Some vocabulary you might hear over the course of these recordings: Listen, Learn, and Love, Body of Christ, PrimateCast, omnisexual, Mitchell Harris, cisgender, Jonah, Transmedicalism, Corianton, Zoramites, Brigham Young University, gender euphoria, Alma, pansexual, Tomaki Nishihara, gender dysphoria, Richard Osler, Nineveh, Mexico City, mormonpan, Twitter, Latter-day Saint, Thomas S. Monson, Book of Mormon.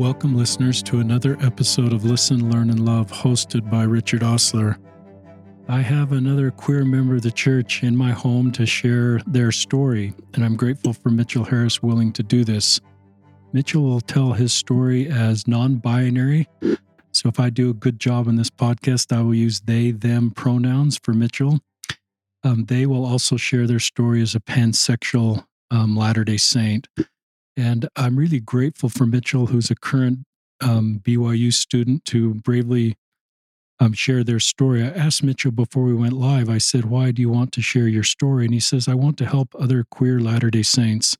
Welcome, listeners, to another episode of Listen, Learn, and Love, hosted by Richard Osler. I have another queer member of the church in my home to share their story, and I'm grateful for Mitchell Harris willing to do this. Mitchell will tell his story as non-binary, so if I do a good job in this podcast, I will use they, them pronouns for Mitchell. They will also share their story as a pansexual Latter-day Saint. And I'm really grateful for Mitchell, who's a current BYU student, to bravely share their story. I asked Mitchell before we went live, I said, why do you want to share your story? And he says, I want to help other queer Latter-day Saints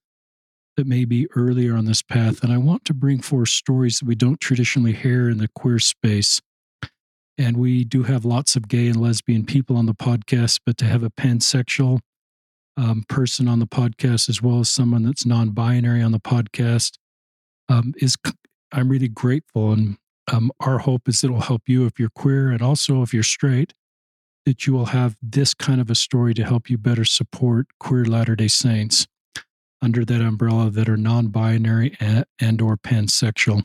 that may be earlier on this path. And I want to bring forth stories that we don't traditionally hear in the queer space. And we do have lots of gay and lesbian people on the podcast, but to have a pansexual person on the podcast, as well as someone that's non-binary on the podcast, I'm really grateful. And our hope is it'll help you if you're queer, and also if you're straight, that you will have this kind of a story to help you better support queer Latter-day Saints under that umbrella that are non-binary and or pansexual.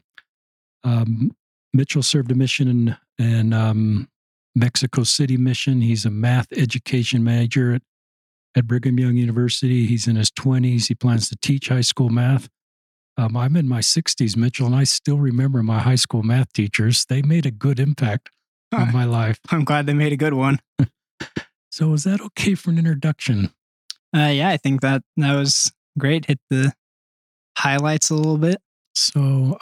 Mitchell served a mission in Mexico City mission. He's a math education major at Brigham Young University. He's in his 20s. He plans to teach high school math. I'm in my 60s, Mitchell, and I still remember my high school math teachers. They made a good impact on my life. I'm glad they made a good one. So is that okay for an introduction? Yeah, I think that was great. Hit the highlights a little bit. So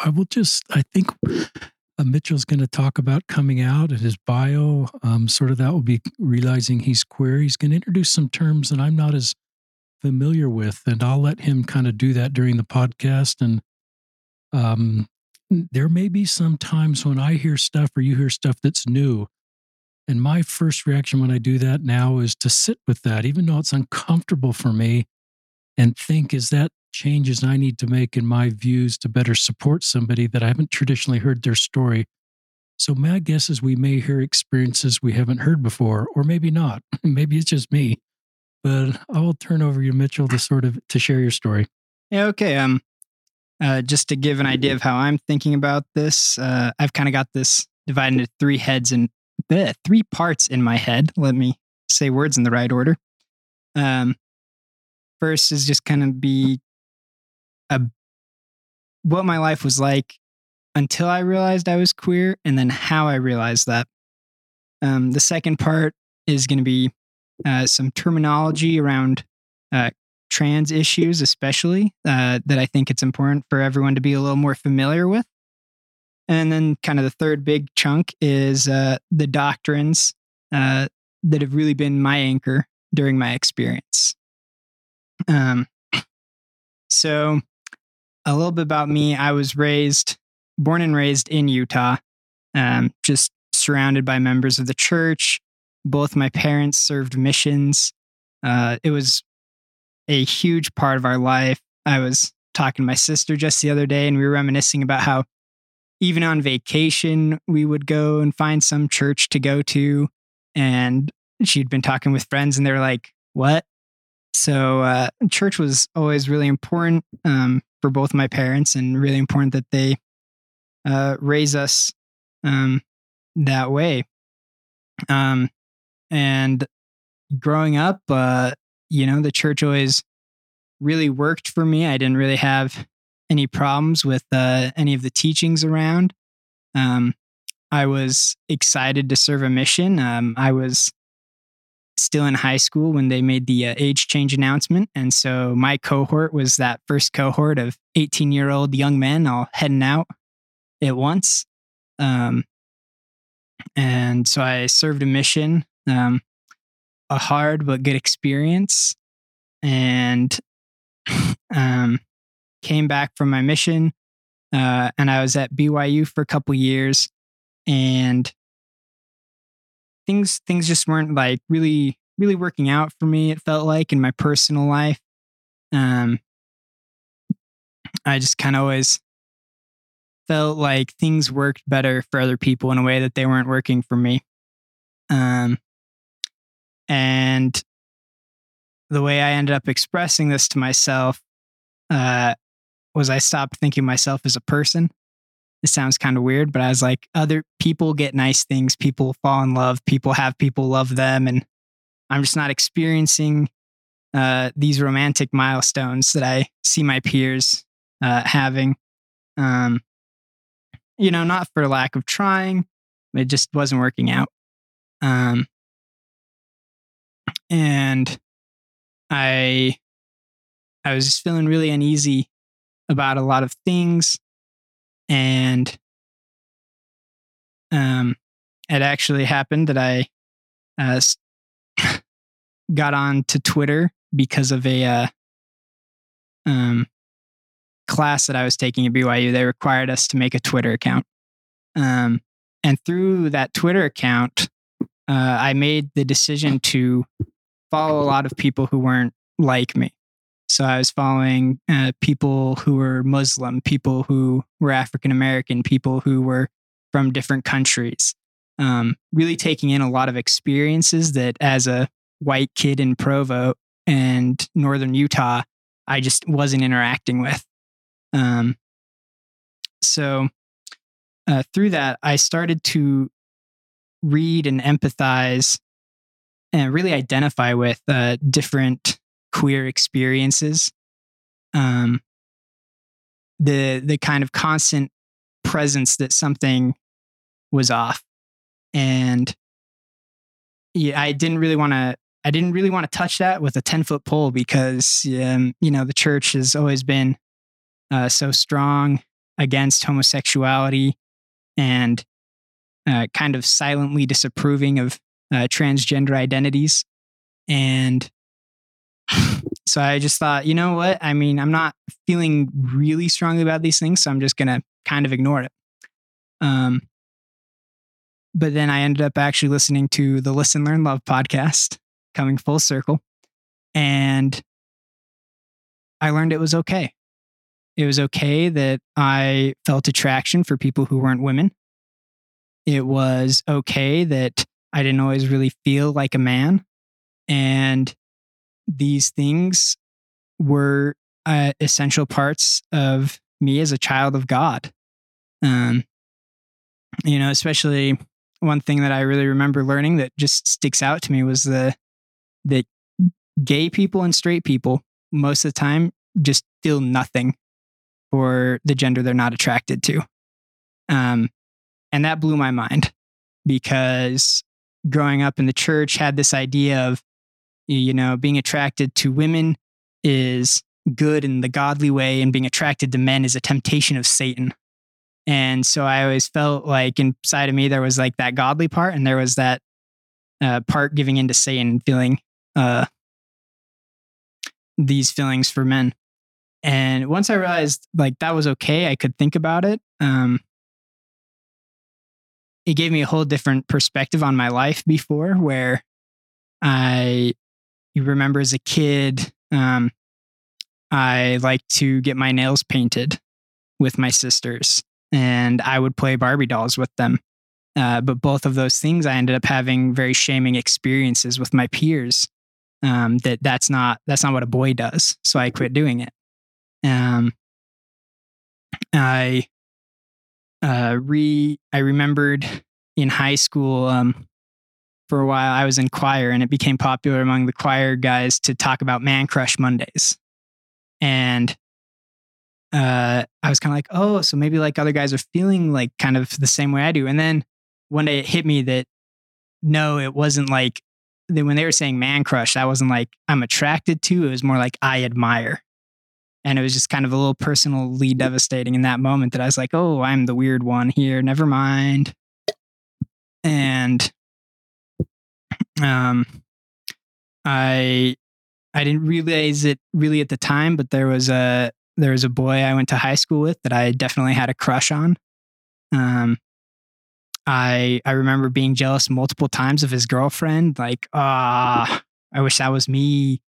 Mitchell's going to talk about coming out and his bio. Sort of that will be realizing he's queer. He's going to introduce some terms that I'm not as familiar with, and I'll let him kind of do that during the podcast. And there may be some times when I hear stuff or you hear stuff that's new, and my first reaction when I do that now is to sit with that, even though it's uncomfortable for me, and think, is that changes I need to make in my views to better support somebody that I haven't traditionally heard their story? So my guess is we may hear experiences we haven't heard before, or maybe not. Maybe it's just me. But I will turn over to Mitchell to share your story. Yeah, okay. Just to give an idea of how I'm thinking about this, I've kind of got this divided into three heads and three parts in my head. Let me say words in the right order. First is just kind of be what my life was like until I realized I was queer, and then how I realized that. The second part is going to be some terminology around trans issues, especially that I think it's important for everyone to be a little more familiar with. And then kind of the third big chunk is the doctrines that have really been my anchor during my experience. So a little bit about me. I was born and raised in Utah, just surrounded by members of the church. Both my parents served missions. It was a huge part of our life. I was talking to my sister just the other day, and we were reminiscing about how even on vacation, we would go and find some church to go to. And she'd been talking with friends, and they were like, what? So church was always really important for both my parents, and really important that they raise us that way. And growing up, the church always really worked for me. I didn't really have any problems with any of the teachings around. I was excited to serve a mission. I was still in high school when they made the age change announcement. And so my cohort was that first cohort of 18-year-old young men all heading out at once. And so I served a mission, a hard but good experience, and came back from my mission. And I was at BYU for a couple years, and things just weren't like really, really working out for me. It felt like in my personal life, I just kind of always felt like things worked better for other people in a way that they weren't working for me. And the way I ended up expressing this to myself was I stopped thinking of myself as a person, This sounds kind of weird, but I was like, other people get nice things. People fall in love. People love them. And I'm just not experiencing these romantic milestones that I see my peers having. Not for lack of trying, but it just wasn't working out. And I was just feeling really uneasy about a lot of things. And it actually happened that I got on to Twitter because of a class that I was taking at BYU. They required us to make a Twitter account. And through that Twitter account, I made the decision to follow a lot of people who weren't like me. So I was following people who were Muslim, people who were African American, people who were from different countries. Really taking in a lot of experiences that as a white kid in Provo and northern Utah, I just wasn't interacting with. So through that, I started to read and empathize and really identify with different queer experiences. The kind of constant presence that something was off. And yeah, I didn't really want to touch that with a 10-foot pole because, the church has always been so strong against homosexuality and kind of silently disapproving of transgender identities. And so I just thought, you know what? I mean, I'm not feeling really strongly about these things, so I'm just going to kind of ignore it. But then I ended up actually listening to the Listen, Learn, Love podcast, coming full circle. And I learned it was okay. It was okay that I felt attraction for people who weren't women. It was okay that I didn't always really feel like a man. And these things were essential parts of me as a child of God. Especially one thing that I really remember learning that just sticks out to me was that gay people and straight people most of the time just feel nothing for the gender they're not attracted to. And that blew my mind because growing up in the church had this idea of, being attracted to women is good in the godly way, and being attracted to men is a temptation of Satan. And so I always felt like inside of me, there was like that godly part, and there was that part giving in to Satan, feeling these feelings for men. And once I realized like that was okay, I could think about it. It gave me a whole different perspective on my life before, where you remember as a kid, I liked to get my nails painted with my sisters, and I would play Barbie dolls with them. But both of those things, I ended up having very shaming experiences with my peers. That's not what a boy does. So I quit doing it. I remembered in high school, for a while I was in choir, and it became popular among the choir guys to talk about Man Crush Mondays. And I was kind of like, oh, so maybe like other guys are feeling like kind of the same way I do. And then one day it hit me that no, it wasn't like that. When they were saying man crush, that wasn't like I'm attracted to, it was more like I admire. And it was just kind of a little personally devastating in that moment that I was like, oh, I'm the weird one here. Never mind. And I didn't realize it really at the time, but there was a boy I went to high school with that I definitely had a crush on. I remember being jealous multiple times of his girlfriend. Like, I wish that was me.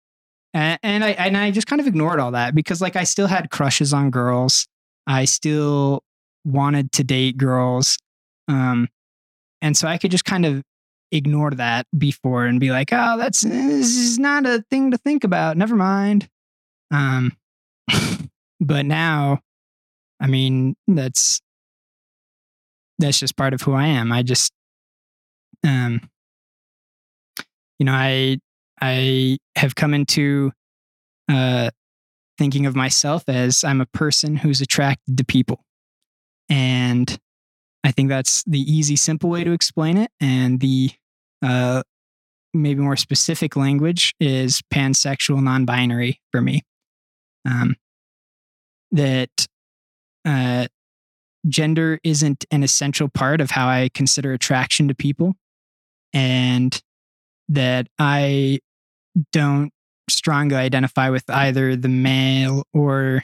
And I just kind of ignored all that because like I still had crushes on girls. I still wanted to date girls. And so I could just kind of ignore that before and be like, oh, this is not a thing to think about. Never mind. But now, I mean, that's that's just part of who I am. I just, I have come into thinking of myself as I'm a person who's attracted to people. And I think that's the easy, simple way to explain it. And the maybe more specific language is pansexual, non-binary for me. That gender isn't an essential part of how I consider attraction to people, and that I don't strongly identify with either the male or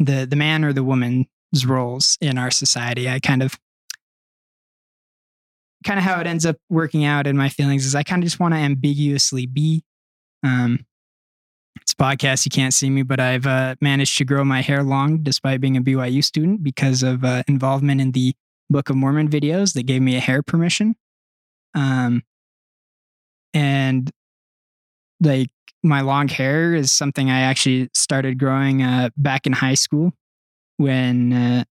the man or the woman's roles in our society. I kind of how it ends up working out in my feelings is I kind of just want to ambiguously be. It's a podcast, you can't see me, but I've managed to grow my hair long despite being a BYU student because of involvement in the Book of Mormon videos that gave me a hair permission. And like my long hair is something I actually started growing back in high school when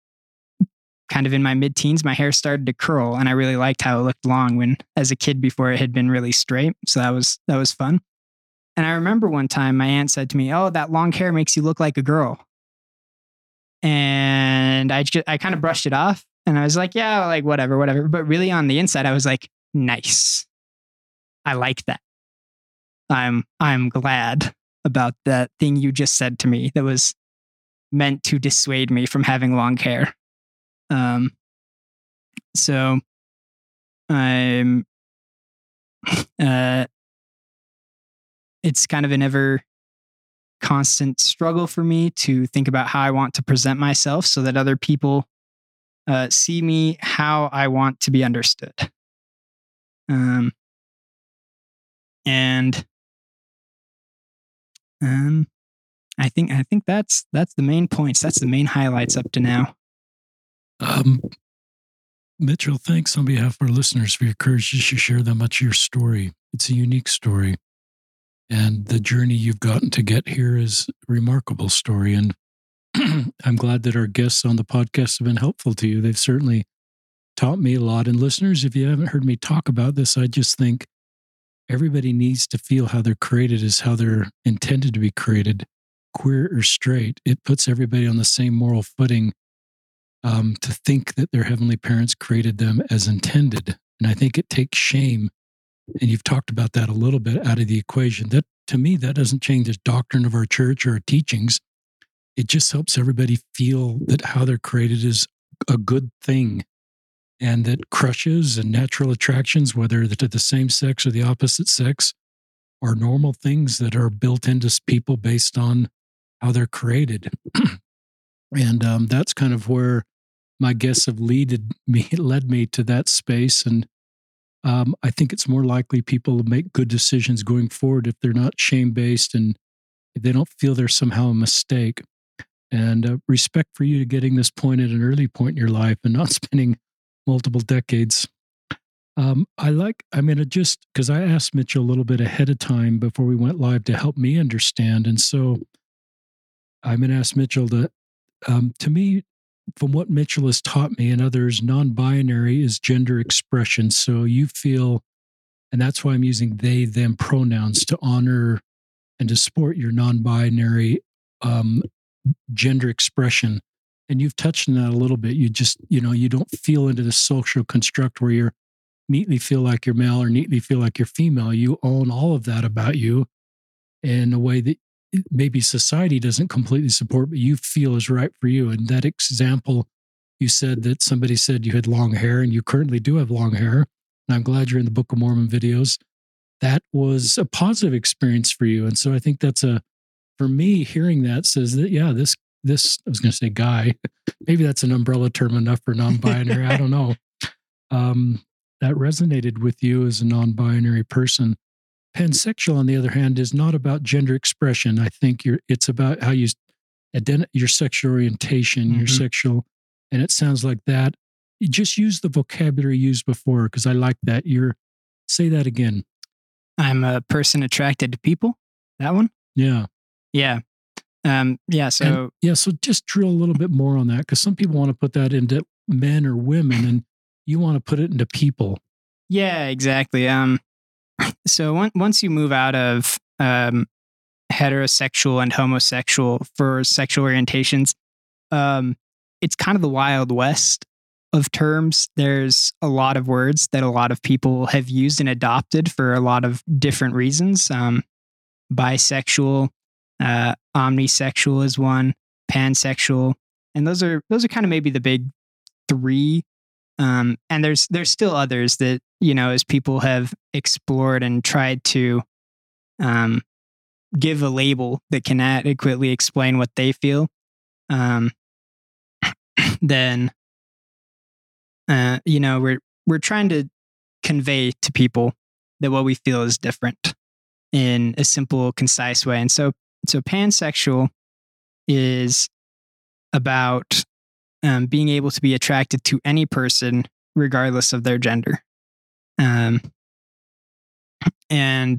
kind of in my mid-teens, my hair started to curl, and I really liked how it looked long when as a kid before it had been really straight. So that was fun. And I remember one time my aunt said to me, "Oh, that long hair makes you look like a girl." And I kind of brushed it off and I was like, yeah, like whatever. But really on the inside, I was like, nice. I like that. I'm glad about that thing you just said to me that was meant to dissuade me from having long hair. So I'm, it's kind of an ever constant struggle for me to think about how I want to present myself so that other people see me how I want to be understood. And I think that's the main points. That's the main highlights up to now. Mitchell, thanks on behalf of our listeners for your courage to share that much of your story. It's a unique story. And the journey you've gotten to get here is a remarkable story. And I'm glad that our guests on the podcast have been helpful to you. They've certainly taught me a lot. And listeners, if you haven't heard me talk about this, I just think everybody needs to feel how they're created is how they're intended to be created, queer or straight. It puts everybody on the same moral footing to think that their heavenly parents created them as intended. And I think it takes shame. And you've talked about that a little bit out of the equation. That, to me, that doesn't change the doctrine of our church or our teachings. It just helps everybody feel that how they're created is a good thing, and that crushes and natural attractions, whether to the same sex or the opposite sex, are normal things that are built into people based on how they're created. And that's kind of where my guests have led me to that space. And I think it's more likely people will make good decisions going forward if they're not shame-based and if they don't feel they're somehow a mistake. And respect for you to getting this point at an early point in your life and not spending multiple decades. I'm going to just, because I asked Mitchell a little bit ahead of time before we went live to help me understand. And so I'm going to ask Mitchell to me, from what Mitchell has taught me and others, non-binary is gender expression. So you feel, and that's why I'm using they, them pronouns to honor and to support your non-binary gender expression. And you've touched on that a little bit. You just, you don't feel into the social construct where you neatly feel like you're male or neatly feel like you're female. You own all of that about you in a way that maybe society doesn't completely support, but you feel is right for you. And that example, you said that somebody said you had long hair, and you currently do have long hair. And I'm glad you're in the Book of Mormon videos. That was a positive experience for you. And so I think that's for me, hearing that says that, yeah, this I was going to say guy, maybe that's an umbrella term enough for non-binary. I don't know. That resonated with you as a non-binary person. Pansexual, on the other hand, is not about gender expression. I think it's about how you identify your sexual orientation, mm-hmm. your sexual, and it sounds like that. You just use the vocabulary used before, because I like that. Say that again. I'm a person attracted to people. That one? Yeah. Yeah. Yeah. So and, yeah. So just drill a little bit more on that, because some people want to put that into men or women, and You want to put it into people. Yeah, exactly. So once you move out of heterosexual and homosexual for sexual orientations, it's kind of the Wild West of terms. There's a lot of words that a lot of people have used and adopted for a lot of different reasons. Bisexual, omnisexual is one, pansexual, and those are kind of maybe the big three. And there's still others that, you know, as people have explored and tried to give a label that can adequately explain what they feel, then you know, we're trying to convey to people that what we feel is different in a simple, concise way. And so pansexual is about being able to be attracted to any person regardless of their gender. And in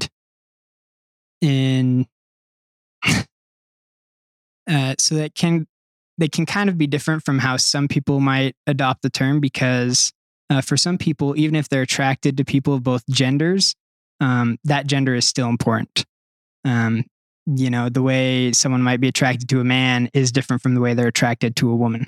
so that can they can kind of be different from how some people might adopt the term, because for some people, even if they're attracted to people of both genders, that gender is still important. You know, the way someone might be attracted to a man is different from the way they're attracted to a woman.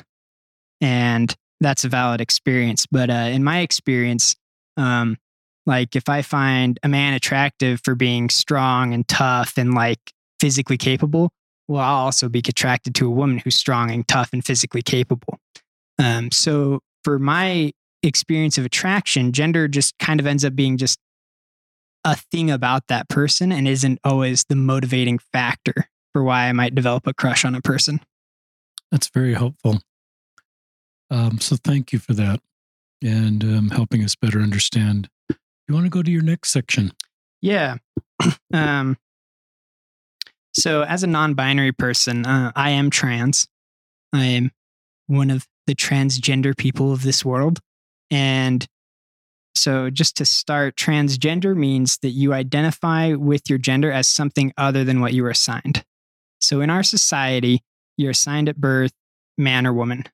And that's a valid experience. But in my experience, like if I find a man attractive for being strong and tough and like physically capable, well, I'll also be attracted to a woman who's strong and tough and physically capable. So for my experience of attraction, gender just kind of ends up being just a thing about that person and isn't always the motivating factor for why I might develop a crush on a person. That's very helpful. So thank you for that and helping us better understand. You want to go to your next section? Yeah. So as a non-binary person, I am trans. I am one of the transgender people of this world. And so just to start, transgender means that you identify with your gender as something other than what you were assigned. So in our society, you're assigned at birth, man or woman,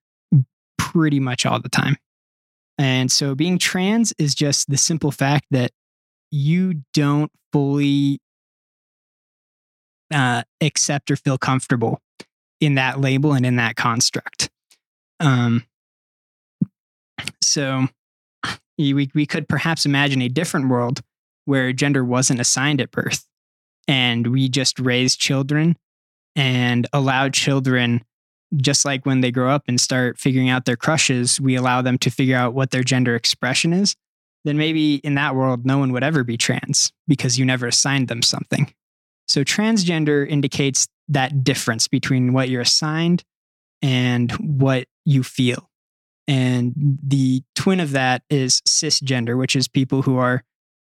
pretty much all the time. And so being trans is just the simple fact that you don't fully accept or feel comfortable in that label and in that construct. So we could perhaps imagine a different world where gender wasn't assigned at birth and we just raised children and allowed children, just like when they grow up and start figuring out their crushes, we allow them to figure out what their gender expression is. Then maybe in that world, no one would ever be trans because you never assigned them something. So transgender indicates that difference between what you're assigned and what you feel. And the twin of that is cisgender, which is people who are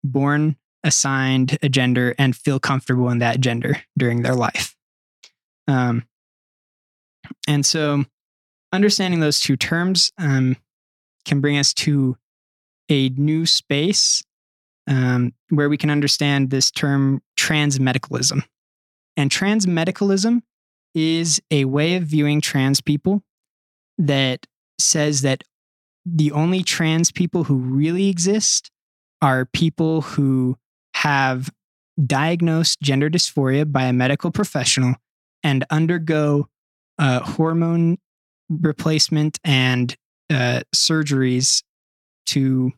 born assigned a gender and feel comfortable in that gender during their life. And so understanding those two terms can bring us to a new space where we can understand this term transmedicalism. And transmedicalism is a way of viewing trans people that says that the only trans people who really exist are people who have diagnosed gender dysphoria by a medical professional and undergo hormone replacement and surgeries to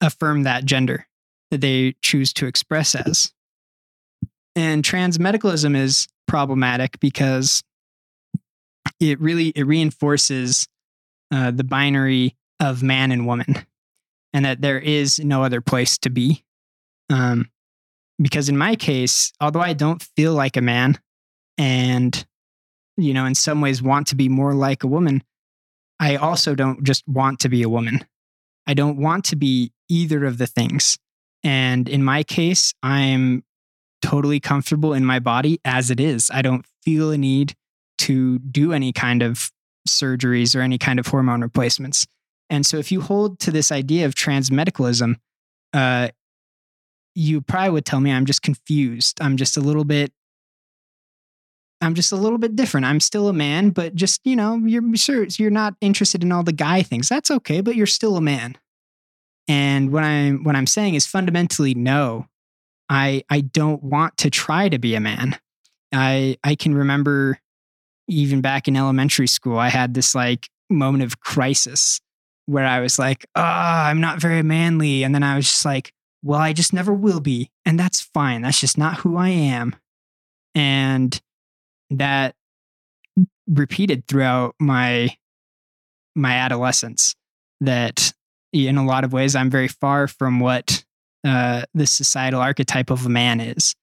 affirm that gender that they choose to express as. And transmedicalism is problematic because it reinforces the binary of man and woman, and that there is no other place to be. Because in my case, although I don't feel like a man and, you know, in some ways want to be more like a woman, I also don't just want to be a woman. I don't want to be either of the things. And in my case, I'm totally comfortable in my body as it is. I don't feel a need to do any kind of surgeries or any kind of hormone replacements. And so if you hold to this idea of transmedicalism, you probably would tell me I'm just confused. I'm just a little bit different. I'm still a man, but just, you know, you're sure you're not interested in all the guy things. That's okay, but you're still a man. And what I'm saying is fundamentally no. I don't want to try to be a man. I can remember even back in elementary school, I had this like moment of crisis where I was like, I'm not very manly. And then I was just like, well, I just never will be. And that's fine. That's just not who I am. And that repeated throughout my adolescence, that in a lot of ways, I'm very far from what the societal archetype of a man is.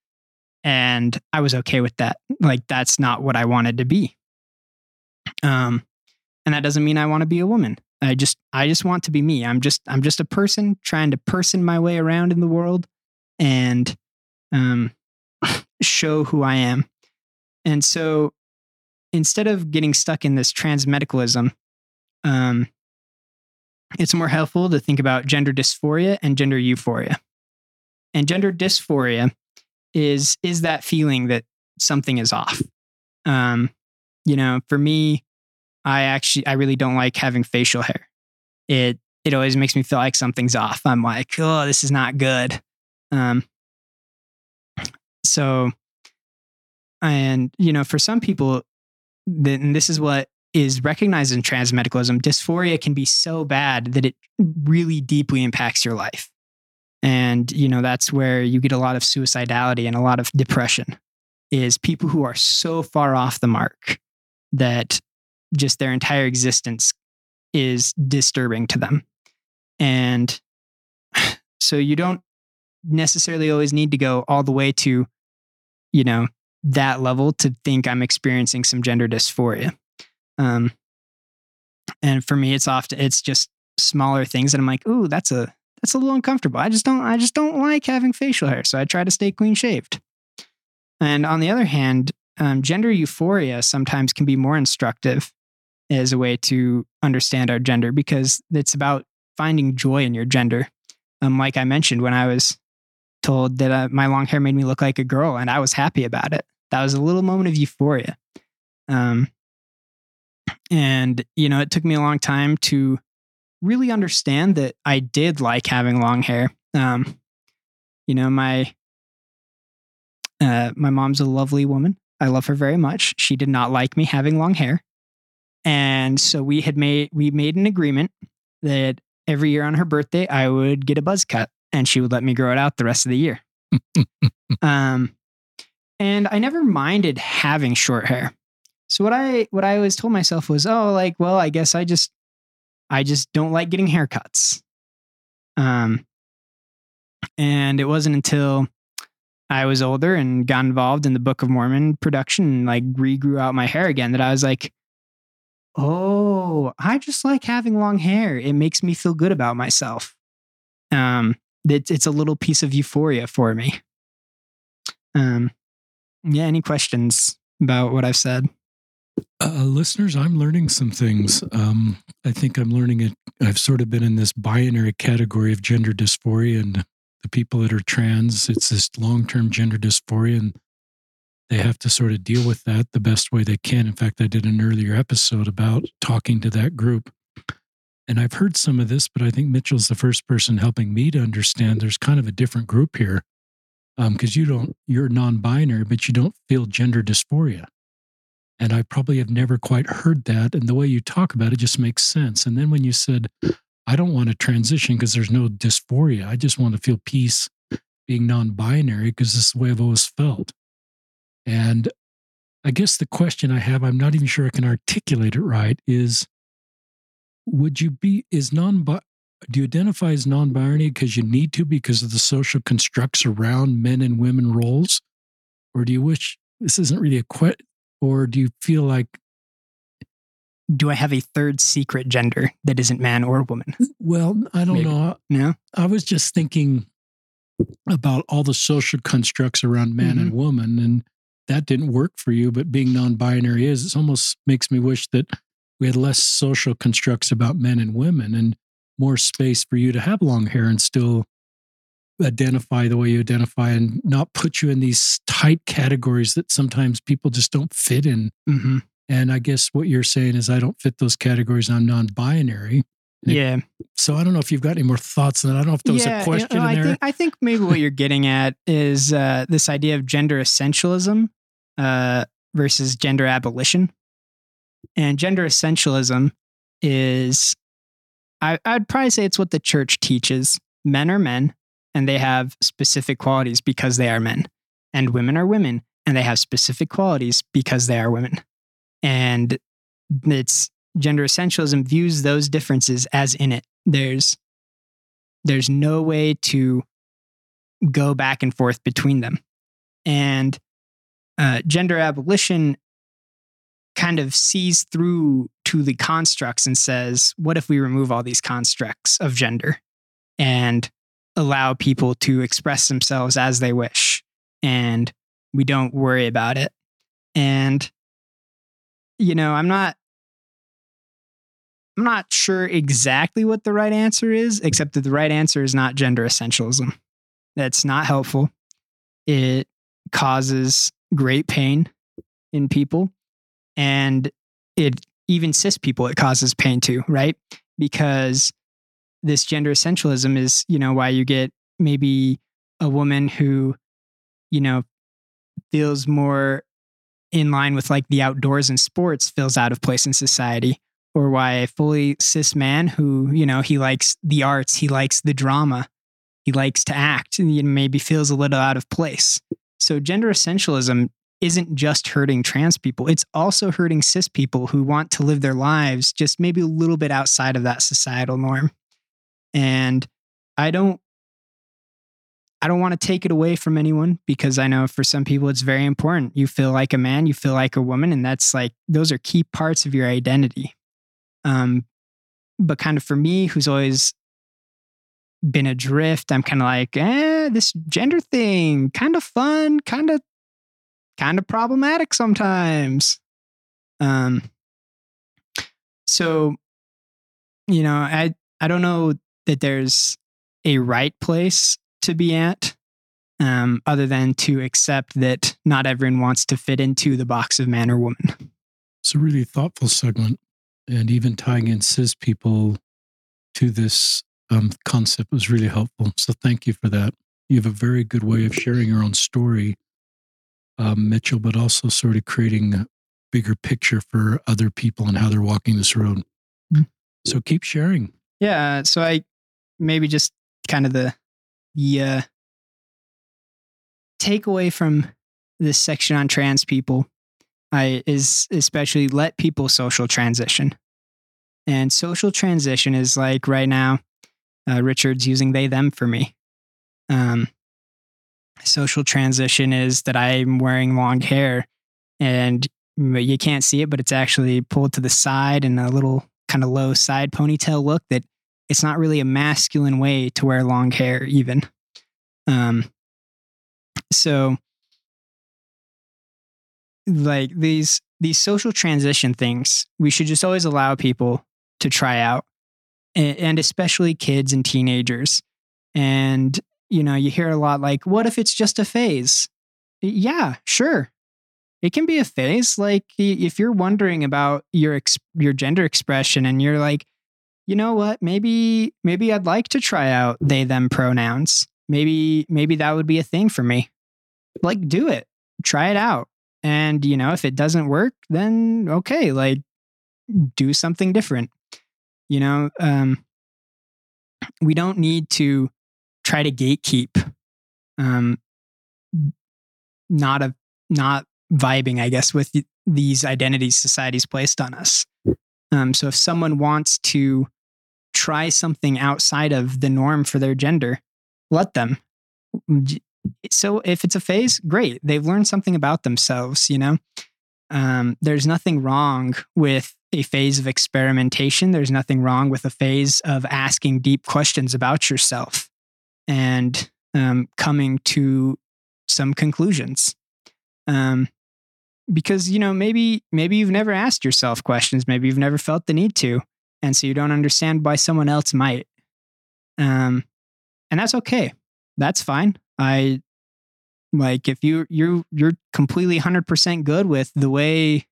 And I was okay with that. Like, that's not what I wanted to be. And that doesn't mean I want to be a woman. I just want to be me. I'm just a person trying to person my way around in the world and show who I am. And so instead of getting stuck in this transmedicalism, it's more helpful to think about gender dysphoria and gender euphoria. And gender dysphoria is that feeling that something is off. For me, I really don't like having facial hair. It always makes me feel like something's off. I'm like, oh, this is not good. So for some people, and this is what is recognized in transmedicalism, dysphoria can be so bad that it really deeply impacts your life. And, that's where you get a lot of suicidality and a lot of depression, is people who are so far off the mark that just their entire existence is disturbing to them. And so you don't necessarily always need to go all the way to, that level to think I'm experiencing some gender dysphoria. And for me, it's just smaller things that I'm like, ooh, that's a little uncomfortable. I just don't like having facial hair. So I try to stay clean shaved. And on the other hand, gender euphoria sometimes can be more instructive as a way to understand our gender, because it's about finding joy in your gender. Like I mentioned, when I was told that my long hair made me look like a girl, and I was happy about it. That was a little moment of euphoria. It took me a long time to really understand that I did like having long hair. My mom's a lovely woman. I love her very much. She did not like me having long hair. And so we made an agreement that every year on her birthday, I would get a buzz cut and she would let me grow it out the rest of the year. And I never minded having short hair. So what I always told myself was, I guess I just don't like getting haircuts. And it wasn't until I was older and got involved in the Book of Mormon production and like regrew out my hair again that I was like, oh, I just like having long hair. It makes me feel good about myself. It's a little piece of euphoria for me. Any questions about what I've said? Listeners, I'm learning some things. I think I'm learning it. I've sort of been in this binary category of gender dysphoria, and the people that are trans, it's this long-term gender dysphoria, and they have to sort of deal with that the best way they can. In fact, I did an earlier episode about talking to that group, and I've heard some of this, but I think Mitchell's the first person helping me to understand there's kind of a different group here, because you're non-binary, but you don't feel gender dysphoria. And I probably have never quite heard that. And the way you talk about it just makes sense. And then when you said, I don't want to transition because there's no dysphoria. I just want to feel peace being non-binary because this is the way I've always felt. And I guess the question I have, I'm not even sure I can articulate it right, is do you identify as non-binary because you need to because of the social constructs around men and women roles? Or do you wish, this isn't really a question, or do you feel like... Do I have a third secret gender that isn't man or woman? Well, I don't know. No? I was just thinking about all the social constructs around man and woman, and that didn't work for you, but being non-binary it almost makes me wish that we had less social constructs about men and women and more space for you to have long hair and still identify the way you identify and not put you in these tight categories that sometimes people just don't fit in. Mm-hmm. And I guess what you're saying is I don't fit those categories. I'm non-binary. Yeah. So I don't know if you've got any more thoughts on that. I don't know if there was a question in there. I think maybe what you're getting at is this idea of gender essentialism versus gender abolition. And gender essentialism is, I'd probably say it's what the church teaches. Men are men, and they have specific qualities because they are men. And women are women, and they have specific qualities because they are women. And it's... gender essentialism views those differences as in it. There's no way to go back and forth between them. And gender abolition kind of sees through to the constructs and says, what if we remove all these constructs of gender and allow people to express themselves as they wish, and we don't worry about it? And, you know, I'm not sure exactly what the right answer is, except that the right answer is not gender essentialism. That's not helpful. It causes great pain in people, and it even cis people, it causes pain too, right? Because this gender essentialism is, you know, why you get maybe a woman who, you know, feels more in line with like the outdoors and sports feels out of place in society. Or why a fully cis man who, you know, he likes the arts, he likes the drama, he likes to act, and maybe feels a little out of place. So gender essentialism isn't just hurting trans people. It's also hurting cis people who want to live their lives just maybe a little bit outside of that societal norm. And I don't want to take it away from anyone, because I know for some people it's very important. You feel like a man, you feel like a woman, and that's like, those are key parts of your identity. But kind of for me, who's always been adrift, I'm kind of like, this gender thing, kind of fun, kind of problematic sometimes. So, you know, I don't know that there's a right place to be at, other than to accept that not everyone wants to fit into the box of man or woman. It's a really thoughtful segment. And even tying in cis people to this concept was really helpful. So thank you for that. You have a very good way of sharing your own story, Mitchell, but also sort of creating a bigger picture for other people and how they're walking this road. So keep sharing. Yeah. So I maybe just kind of the takeaway from this section on trans people is especially let people social transition. And social transition is like right now, Richard's using they, them for me. Social transition is that I'm wearing long hair and you can't see it, but it's actually pulled to the side in a little kind of low side ponytail look that it's not really a masculine way to wear long hair even. So like these social transition things, we should just always allow people to try out, and especially kids and teenagers. And, you know, you hear a lot like, what if it's just a phase? Yeah, sure. It can be a phase. Like if you're wondering about your gender expression and you're like, you know what, maybe I'd like to try out they, them pronouns. Maybe that would be a thing for me. Like, do it, try it out. And, you know, if it doesn't work, then okay, like do something different. You know, we don't need to try to gatekeep, not vibing, I guess, with these identities society's placed on us. So if someone wants to try something outside of the norm for their gender, let them. So if it's a phase, great. They've learned something about themselves, you know? There's nothing wrong with a phase of experimentation. There's nothing wrong with a phase of asking deep questions about yourself and coming to some conclusions. Because, you know, maybe you've never asked yourself questions. Maybe you've never felt the need to. And so you don't understand why someone else might. And that's okay. That's fine. I like if you're completely 100% good with the way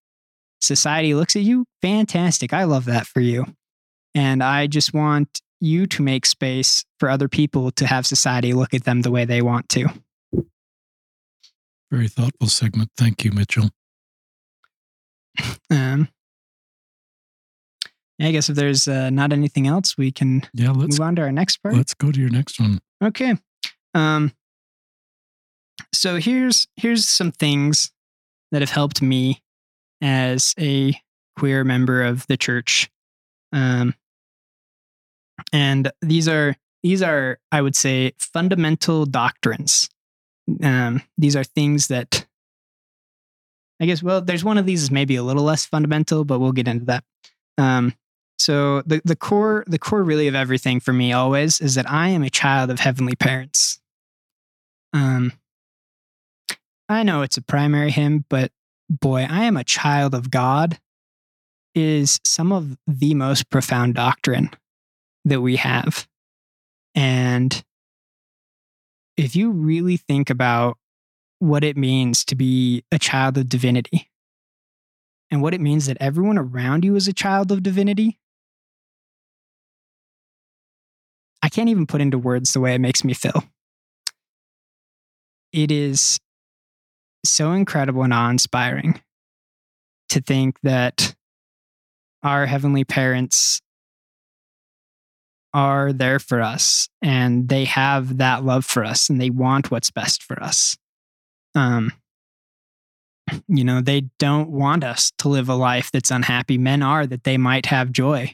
society looks at you, fantastic. I love that for you. And I just want you to make space for other people to have society look at them the way they want to. Very thoughtful segment. Thank you, Mitchell. I guess if there's not anything else, we can move on to our next part. Let's go to your next one. Okay. So here's some things that have helped me as a queer member of the church. And these are, I would say, fundamental doctrines. These are things that, I guess, well, there's one of these is maybe a little less fundamental, but we'll get into that. So the core really of everything for me always is that I am a child of heavenly parents. I know it's a primary hymn, but boy, I am a child of God is some of the most profound doctrine that we have. And if you really think about what it means to be a child of divinity and what it means that everyone around you is a child of divinity, I can't even put into words the way it makes me feel. It is so incredible and awe-inspiring to think that our heavenly parents are there for us and they have that love for us and they want what's best for us. They don't want us to live a life that's unhappy. Men are that they might have joy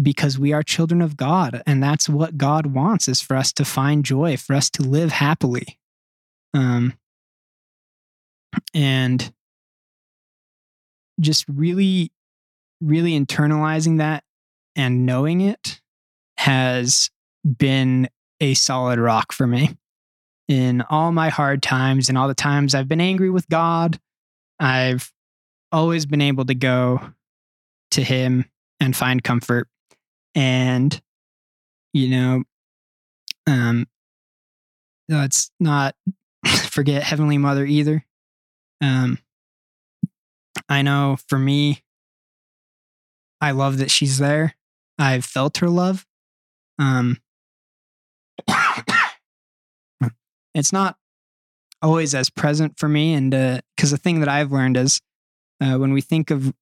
because we are children of God. And that's what God wants, is for us to find joy, for us to live happily. And just really, really internalizing that and knowing it has been a solid rock for me. In all my hard times and all the times I've been angry with God, I've always been able to go to Him and find comfort. And, let's not forget Heavenly Mother either. I know for me, I love that she's there. I've felt her love. It's not always as present for me, and because the thing that I've learned is when we think of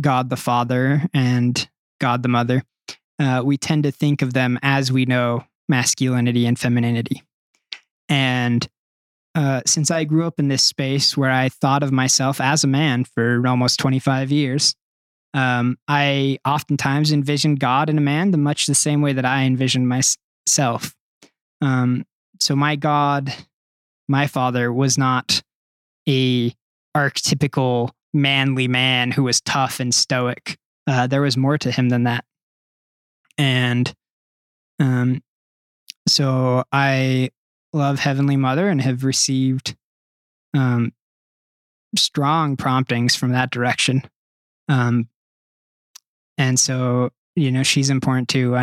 God the Father and God the Mother, we tend to think of them as we know masculinity and femininity. And since I grew up in this space where I thought of myself as a man for almost 25 years, I oftentimes envisioned God in a man in much the same way that I envisioned myself. So my God, my father, was not a archetypical manly man who was tough and stoic. There was more to him than that. And so I love Heavenly Mother and have received strong promptings from that direction. And so, she's important too.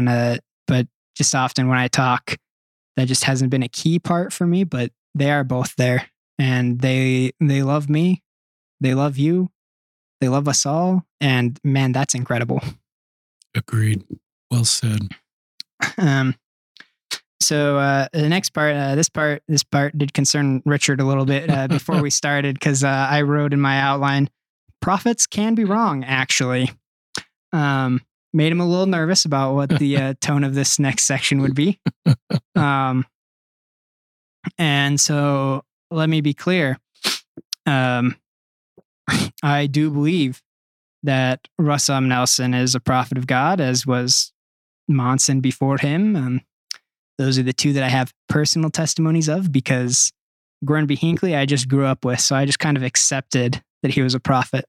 But just often when I talk, that just hasn't been a key part for me, but they are both there, and they love me. They love you. They love us all. And man, that's incredible. Agreed. Well said. So the next part, this part did concern Richard a little bit before we started, because I wrote in my outline, prophets can be wrong, actually. Made him a little nervous about what the tone of this next section would be. And so let me be clear. I do believe that Russell M. Nelson is a prophet of God, as was Monson before him. Those are the two that I have personal testimonies of, because Gordon B. Hinckley, I just grew up with. So I just kind of accepted that he was a prophet.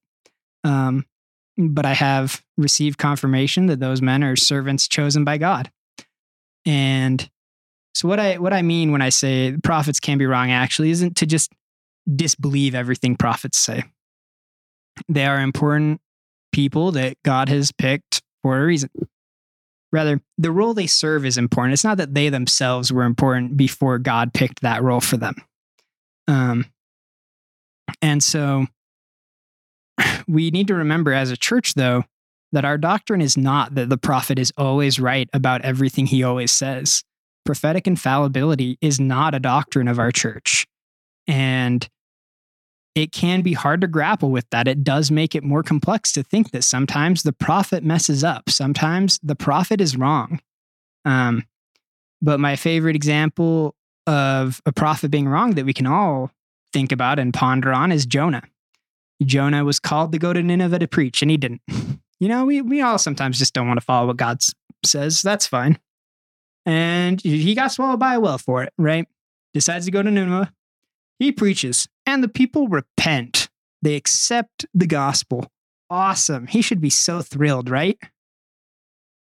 But I have received confirmation that those men are servants chosen by God. And so what I mean when I say prophets can be wrong, actually, isn't to just disbelieve everything prophets say. They are important people that God has picked for a reason. Rather, the role they serve is important. It's not that they themselves were important before God picked that role for them. And so we need to remember as a church, though, that our doctrine is not that the prophet is always right about everything he always says. Prophetic infallibility is not a doctrine of our church. And it can be hard to grapple with that. It does make it more complex to think that sometimes the prophet messes up. Sometimes the prophet is wrong. But my favorite example of a prophet being wrong that we can all think about and ponder on is Jonah. Jonah was called to go to Nineveh to preach, and he didn't. You know, we all sometimes just don't want to follow what God says. That's fine. And he got swallowed by a whale for it, right? Decides to go to Nineveh. He preaches, and the people repent. They accept the gospel. Awesome. He should be so thrilled, right?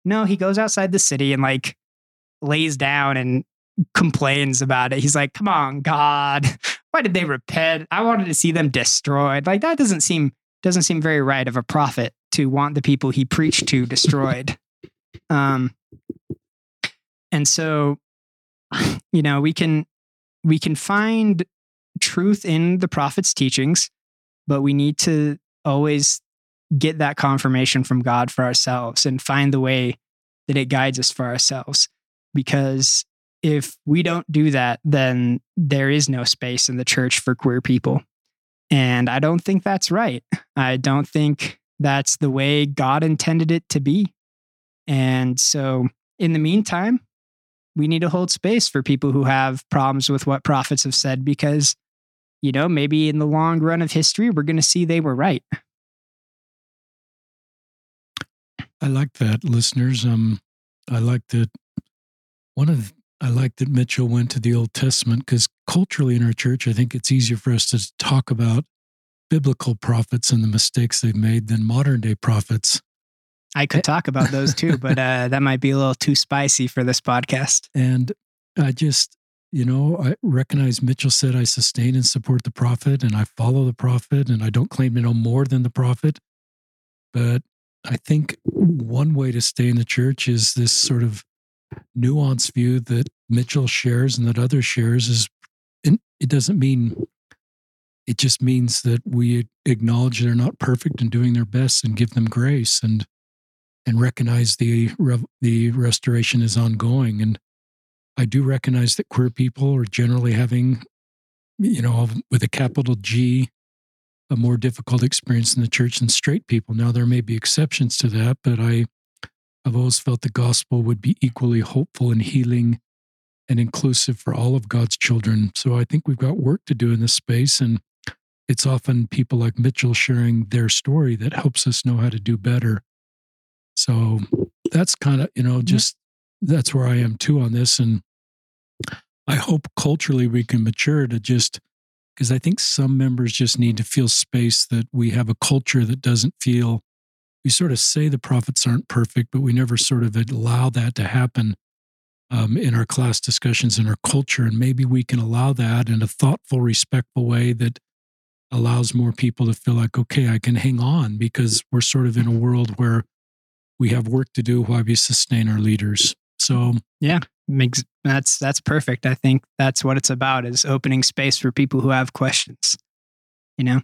No, he goes outside the city and like lays down and complains about it. He's like, come on, God, why did they repent? I wanted to see them destroyed. Like, that doesn't seem very right of a prophet to want the people he preached to destroyed. And so, you know, we can find truth in the prophet's teachings, but we need to always get that confirmation from God for ourselves and find the way that it guides us for ourselves. Because if we don't do that, then there is no space in the church for queer people. And I don't think that's right. I don't think that's the way God intended it to be. And so, in the meantime, we need to hold space for people who have problems with what prophets have said, because, you know, maybe in the long run of history, we're going to see they were right. I like that, listeners. I like that Mitchell went to the Old Testament, because culturally in our church, I think it's easier for us to talk about biblical prophets and the mistakes they've made than modern day prophets. I could talk about those too, but that might be a little too spicy for this podcast. And I just, you know, I recognize Mitchell said, I sustain and support the prophet, and I follow the prophet, and I don't claim to know more than the prophet. But I think one way to stay in the church is this sort of nuanced view that Mitchell shares and that others shares is, and it doesn't mean, it just means that we acknowledge they're not perfect and doing their best and give them grace and recognize the restoration is ongoing. And I do recognize that queer people are generally having, you know, with a capital G, a more difficult experience in the church than straight people. Now, there may be exceptions to that, but I've always felt the gospel would be equally hopeful and healing and inclusive for all of God's children. So I think we've got work to do in this space, and it's often people like Mitchell sharing their story that helps us know how to do better. So that's kind of, you know, just that's where I am too on this. And I hope culturally we can mature to just, because I think some members just need to feel space that we have a culture that doesn't feel, we sort of say the prophets aren't perfect, but we never sort of allow that to happen in our class discussions, in our culture. And maybe we can allow that in a thoughtful, respectful way that allows more people to feel like, okay, I can hang on, because we're sort of in a world where we have work to do while we sustain our leaders. So yeah, that's perfect. I think that's what it's about, is opening space for people who have questions. You know,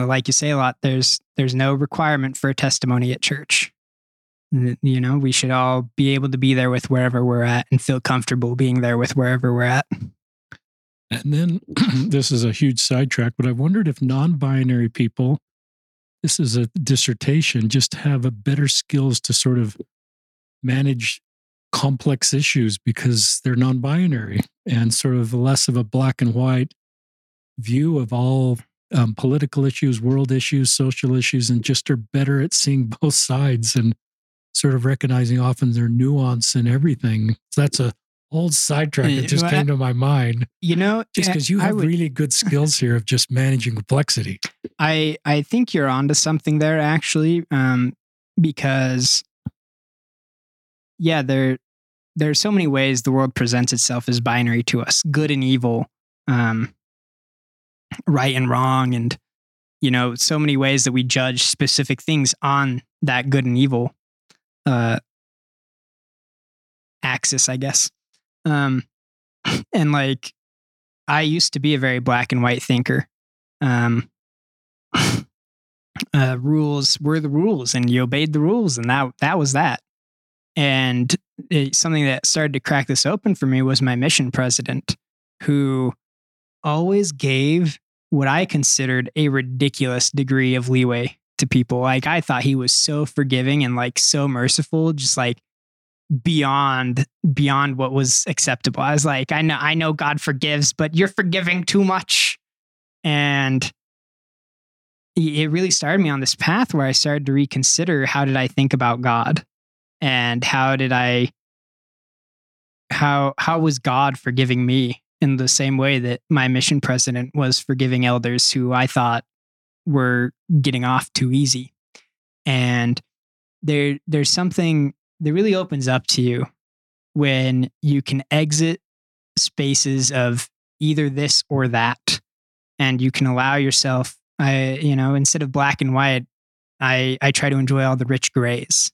like you say a lot, there's no requirement for a testimony at church. You know, we should all be able to be there with wherever we're at and feel comfortable being there with wherever we're at. And then this is a huge sidetrack, but I wondered if non-binary people, this is a dissertation, just have a better skills to sort of manage complex issues because they're non-binary, and sort of less of a black and white view of all political issues, world issues, social issues, and just are better at seeing both sides and sort of recognizing often their nuance in everything. So that's a old sidetrack that just came to my mind. You know, just because you have really good skills here of just managing complexity. I think you're onto something there, actually, because there are so many ways the world presents itself as binary to us, good and evil, right and wrong, and you know, so many ways that we judge specific things on that good and evil axis, I guess. And like, I used to be a very black and white thinker. rules were the rules, and you obeyed the rules, and that was that. And something that started to crack this open for me was my mission president, who always gave what I considered a ridiculous degree of leeway to people. Like, I thought he was so forgiving and like so merciful, just like beyond what was acceptable. I was like, I know God forgives, but you're forgiving too much. And it really started me on this path where I started to reconsider, how did I think about God? And how was God forgiving me in the same way that my mission president was forgiving elders who I thought were getting off too easy? And there's something that really opens up to you when you can exit spaces of either this or that, and you can allow yourself, instead of black and white, I try to enjoy all the rich grays.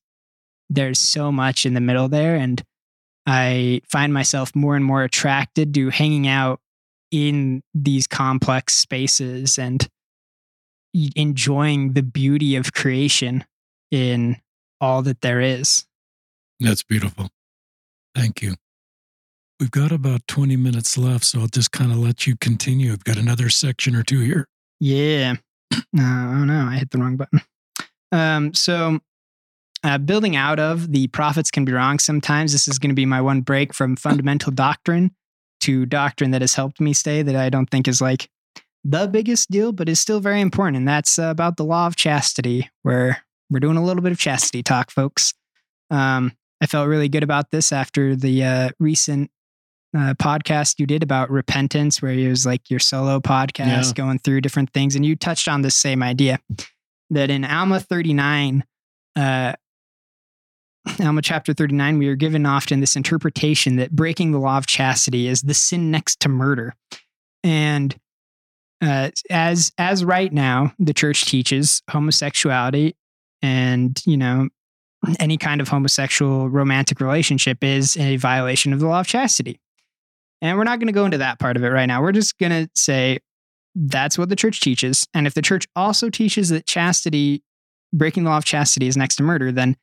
There's so much in the middle there, and I find myself more and more attracted to hanging out in these complex spaces and enjoying the beauty of creation in all that there is. That's beautiful. Thank you. We've got about 20 minutes left, so I'll just kind of let you continue. I've got another section or two here. Yeah. Oh no, I hit the wrong button. Building out of the prophets can be wrong sometimes. This is going to be my one break from fundamental doctrine to doctrine that has helped me stay, that I don't think is like the biggest deal, but is still very important. And that's about the law of chastity, where we're doing a little bit of chastity talk, folks. I felt really good about this after the recent podcast you did about repentance, where it was like your solo podcast going through different things. And you touched on the same idea that in Alma 39, Alma chapter 39, we are given often this interpretation that breaking the law of chastity is the sin next to murder. And as right now, the church teaches homosexuality and, any kind of homosexual romantic relationship is a violation of the law of chastity. And we're not going to go into that part of it right now. We're just going to say that's what the church teaches. And if the church also teaches that chastity, breaking the law of chastity is next to murder, then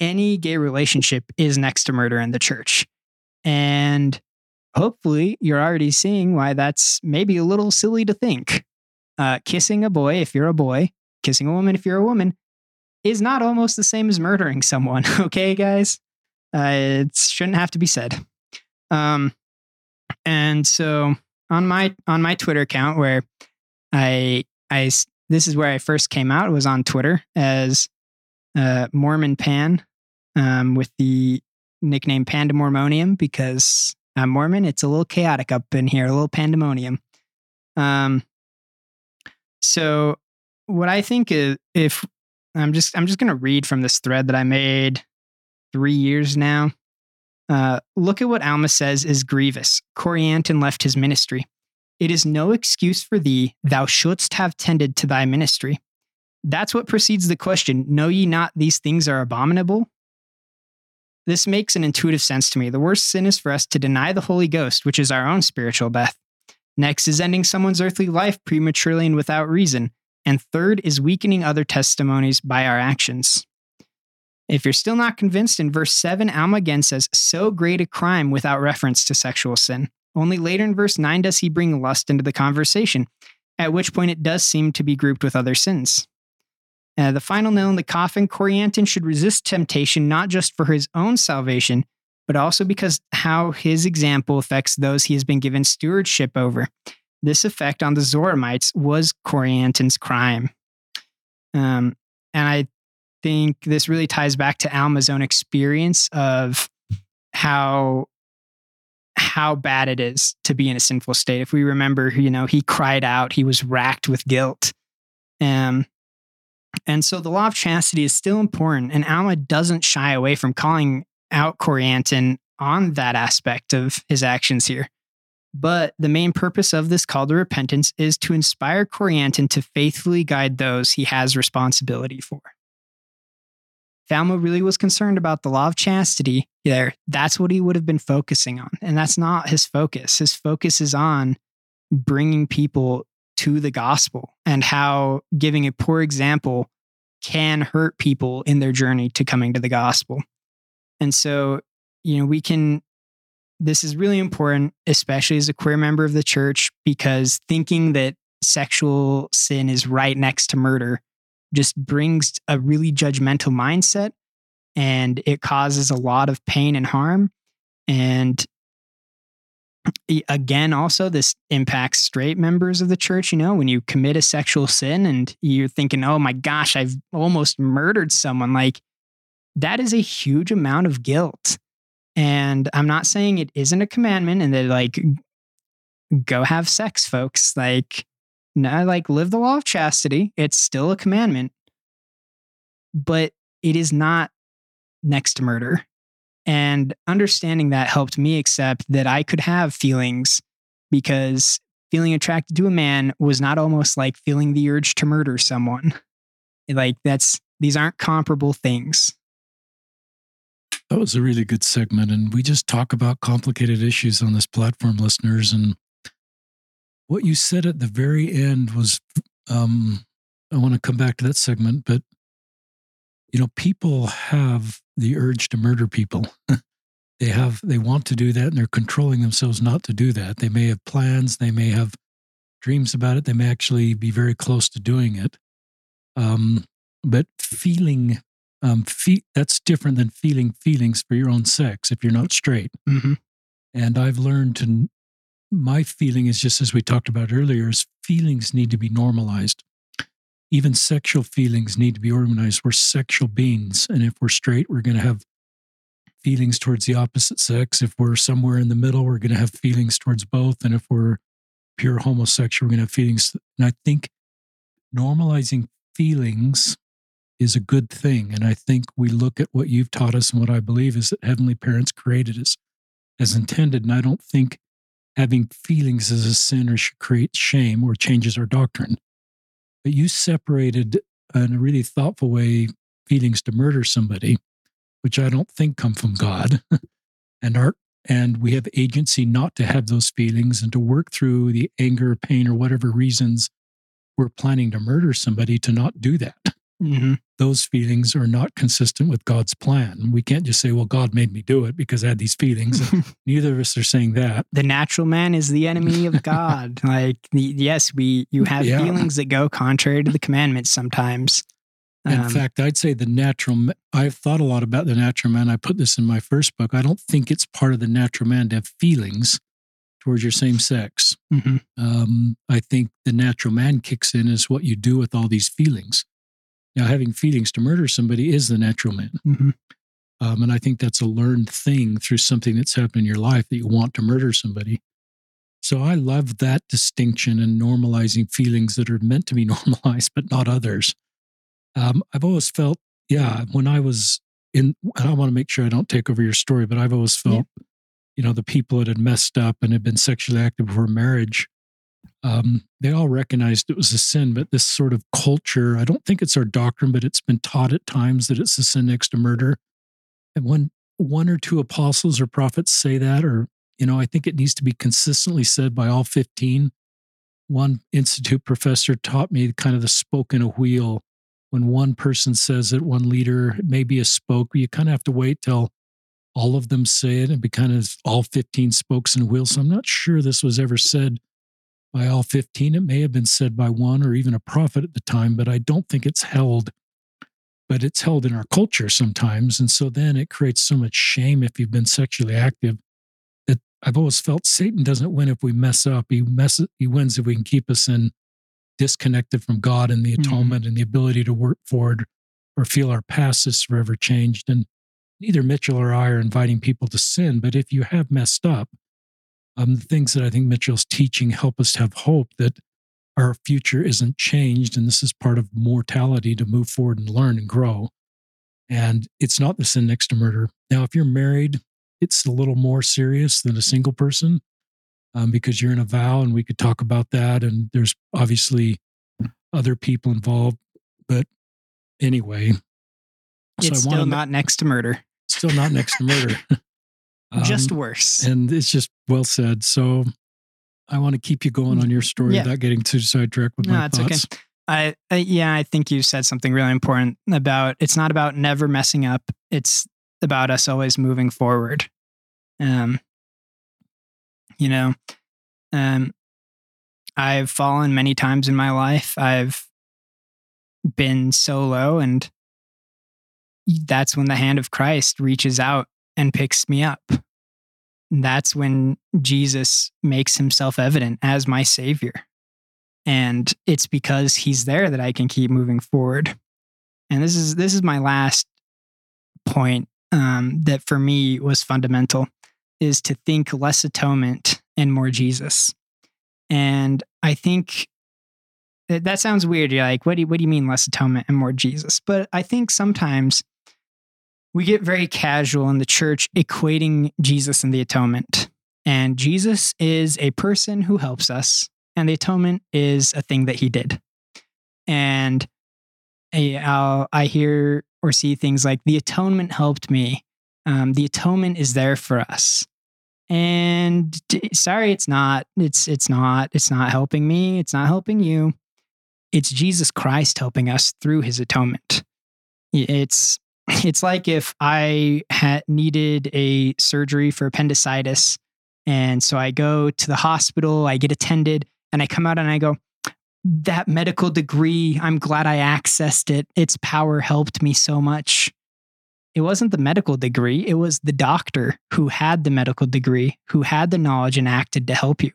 any gay relationship is next to murder in the church. And hopefully you're already seeing why that's maybe a little silly to think. Kissing a boy, if you're a boy, kissing a woman, if you're a woman, is not almost the same as murdering someone. Okay, guys? It shouldn't have to be said. And so on my Twitter account, where I this is where I first came out, was on Twitter as Mormon Pan, with the nickname Pandamormonium, because I'm Mormon. It's a little chaotic up in here, a little pandemonium. So what I think is, if I'm just going to read from this thread that I made 3 years now. Look at what Alma says is grievous. Corianton left his ministry. It is no excuse for thee, thou shouldst have tended to thy ministry. That's what precedes the question, know ye not these things are abominable? This makes an intuitive sense to me. The worst sin is for us to deny the Holy Ghost, which is our own spiritual death. Next is ending someone's earthly life prematurely and without reason. And third is weakening other testimonies by our actions. If you're still not convinced, in verse 7, Alma again says, so great a crime without reference to sexual sin. Only later in verse 9 does he bring lust into the conversation, at which point it does seem to be grouped with other sins. The final nail in the coffin, Corianton should resist temptation not just for his own salvation, but also because how his example affects those he has been given stewardship over. This effect on the Zoramites was Corianton's crime. And I think this really ties back to Alma's own experience of how bad it is to be in a sinful state. If we remember, he cried out, he was racked with guilt. And so the law of chastity is still important. And Alma doesn't shy away from calling out Corianton on that aspect of his actions here. But the main purpose of this call to repentance is to inspire Corianton to faithfully guide those he has responsibility for. Alma really was concerned about the law of chastity there. That's what he would have been focusing on. And that's not his focus. His focus is on bringing people to the gospel and how giving a poor example can hurt people in their journey to coming to the gospel. And so, you know, this is really important, especially as a queer member of the church, because thinking that sexual sin is right next to murder just brings a really judgmental mindset, and it causes a lot of pain and harm. And again, also, this impacts straight members of the church. You know, when you commit a sexual sin and you're thinking, oh my gosh, I've almost murdered someone, like, that is a huge amount of guilt. And I'm not saying it isn't a commandment and that, like, go have sex, folks. Like, no, like, live the law of chastity. It's still a commandment, but it is not next to murder. And understanding that helped me accept that I could have feelings, because feeling attracted to a man was not almost like feeling the urge to murder someone. Like, these aren't comparable things. That was a really good segment. And we just talk about complicated issues on this platform, listeners. And what you said at the very end was, I want to come back to that segment, but, you know, people have the urge to murder people. They want to do that, and they're controlling themselves not to do that. They may have plans. They may have dreams about it. They may actually be very close to doing it. But feeling... that's different than feeling feelings for your own sex if you're not straight. Mm-hmm. And I've learned my feeling is, just as we talked about earlier, is feelings need to be normalized. Even sexual feelings need to be organized. We're sexual beings. And if we're straight, we're going to have feelings towards the opposite sex. If we're somewhere in the middle, we're going to have feelings towards both. And if we're pure homosexual, we're going to have feelings. And I think normalizing feelings is a good thing. And I think we look at what you've taught us, and what I believe is that Heavenly Parents created us as intended. And I don't think having feelings as a sin or should create shame or changes our doctrine. But you separated, in a really thoughtful way, feelings to murder somebody, which I don't think come from God. And we have agency not to have those feelings and to work through the anger, pain, or whatever reasons we're planning to murder somebody to not do that. Mm-hmm. Those feelings are not consistent with God's plan. We can't just say, well, God made me do it because I had these feelings. Neither of us are saying that. The natural man is the enemy of God. Like, yes, you have feelings that go contrary to the commandments sometimes. In fact, I'd say I've thought a lot about the natural man. I put this in my first book. I don't think it's part of the natural man to have feelings towards your same sex. Mm-hmm. I think the natural man kicks in is what you do with all these feelings. Now, having feelings to murder somebody is the natural man. Mm-hmm. And I think that's a learned thing through something that's happened in your life, that you want to murder somebody. So I love that distinction and normalizing feelings that are meant to be normalized, but not others. I've always felt, when I was in, and I want to make sure I don't take over your story, but I've always felt, you know, the people that had messed up and had been sexually active before marriage, they all recognized it was a sin. But this sort of culture, I don't think it's our doctrine, but it's been taught at times that it's a sin next to murder. And when one or two apostles or prophets say that, or, you know, I think it needs to be consistently said by all 15. One institute professor taught me kind of the spoke in a wheel. When one person says it, one leader, it may be a spoke, but you kind of have to wait till all of them say it and be kind of all 15 spokes in a wheel. So I'm not sure this was ever said by all 15. It may have been said by one or even a prophet at the time, but I don't think it's held. But it's held in our culture sometimes. And so then it creates so much shame if you've been sexually active, that I've always felt Satan doesn't win if we mess up. He wins if we can keep us in disconnected from God and the atonement and the ability to work forward or feel our past is forever changed. And neither Mitchell or I are inviting people to sin, but if you have messed up, the things that I think Mitchell's teaching help us to have hope that our future isn't changed, and this is part of mortality to move forward and learn and grow. And it's not the sin next to murder. Now, if you're married, it's a little more serious than a single person because you're in a vow, and we could talk about that, and there's obviously other people involved. But anyway. It's still not next to murder. Still not next to murder. Just worse. And it's just well said. So I want to keep you going on your story without getting too sidetracked with my thoughts. No, it's okay. I think you said something really important about, it's not about never messing up. It's about us always moving forward. I've fallen many times in my life. I've been so low, and that's when the hand of Christ reaches out and picks me up. That's when Jesus makes himself evident as my savior. And it's because he's there that I can keep moving forward. And this is my last point that for me was fundamental, is to think less atonement and more Jesus. And I think that sounds weird. You're like, what do you mean less atonement and more Jesus? But I think sometimes we get very casual in the church equating Jesus and the atonement. And Jesus is a person who helps us, and the atonement is a thing that he did. And I hear or see things like, the atonement helped me. The atonement is there for us. And sorry, it's not. It's not helping me. It's not helping you. It's Jesus Christ helping us through his atonement. It's like if I had needed a surgery for appendicitis, and so I go to the hospital, I get attended, and I come out and I go, that medical degree, I'm glad I accessed it. Its power helped me so much. It wasn't the medical degree. It was the doctor who had the medical degree, who had the knowledge and acted to help you.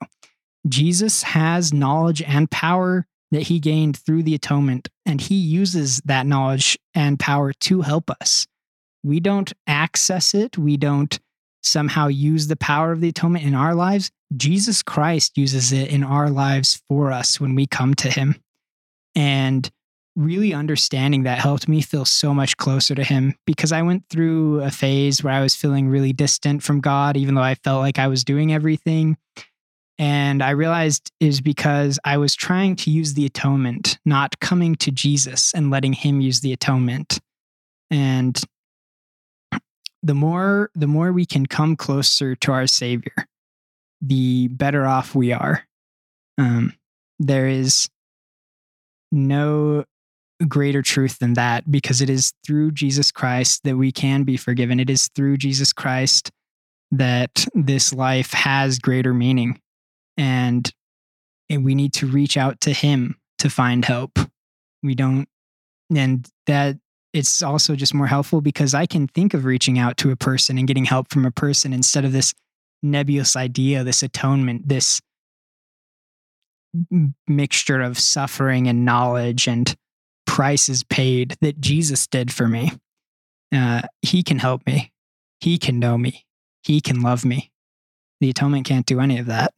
Jesus has knowledge and power that he gained through the atonement, and he uses that knowledge and power to help us. We don't access it. We don't somehow use the power of the atonement in our lives. Jesus Christ uses it in our lives for us when we come to him. And really understanding that helped me feel so much closer to him, because I went through a phase where I was feeling really distant from God, even though I felt like I was doing everything. And I realized it was because I was trying to use the atonement, not coming to Jesus and letting him use the atonement. And the more we can come closer to our Savior, the better off we are. There is no greater truth than that, because it is through Jesus Christ that we can be forgiven. It is through Jesus Christ that this life has greater meaning, and we need to reach out to him to find help. And that it's also just more helpful, because I can think of reaching out to a person and getting help from a person instead of this nebulous idea, this atonement, this mixture of suffering and knowledge and prices paid that Jesus did for me. He can help me. He can know me. He can love me. The atonement can't do any of that.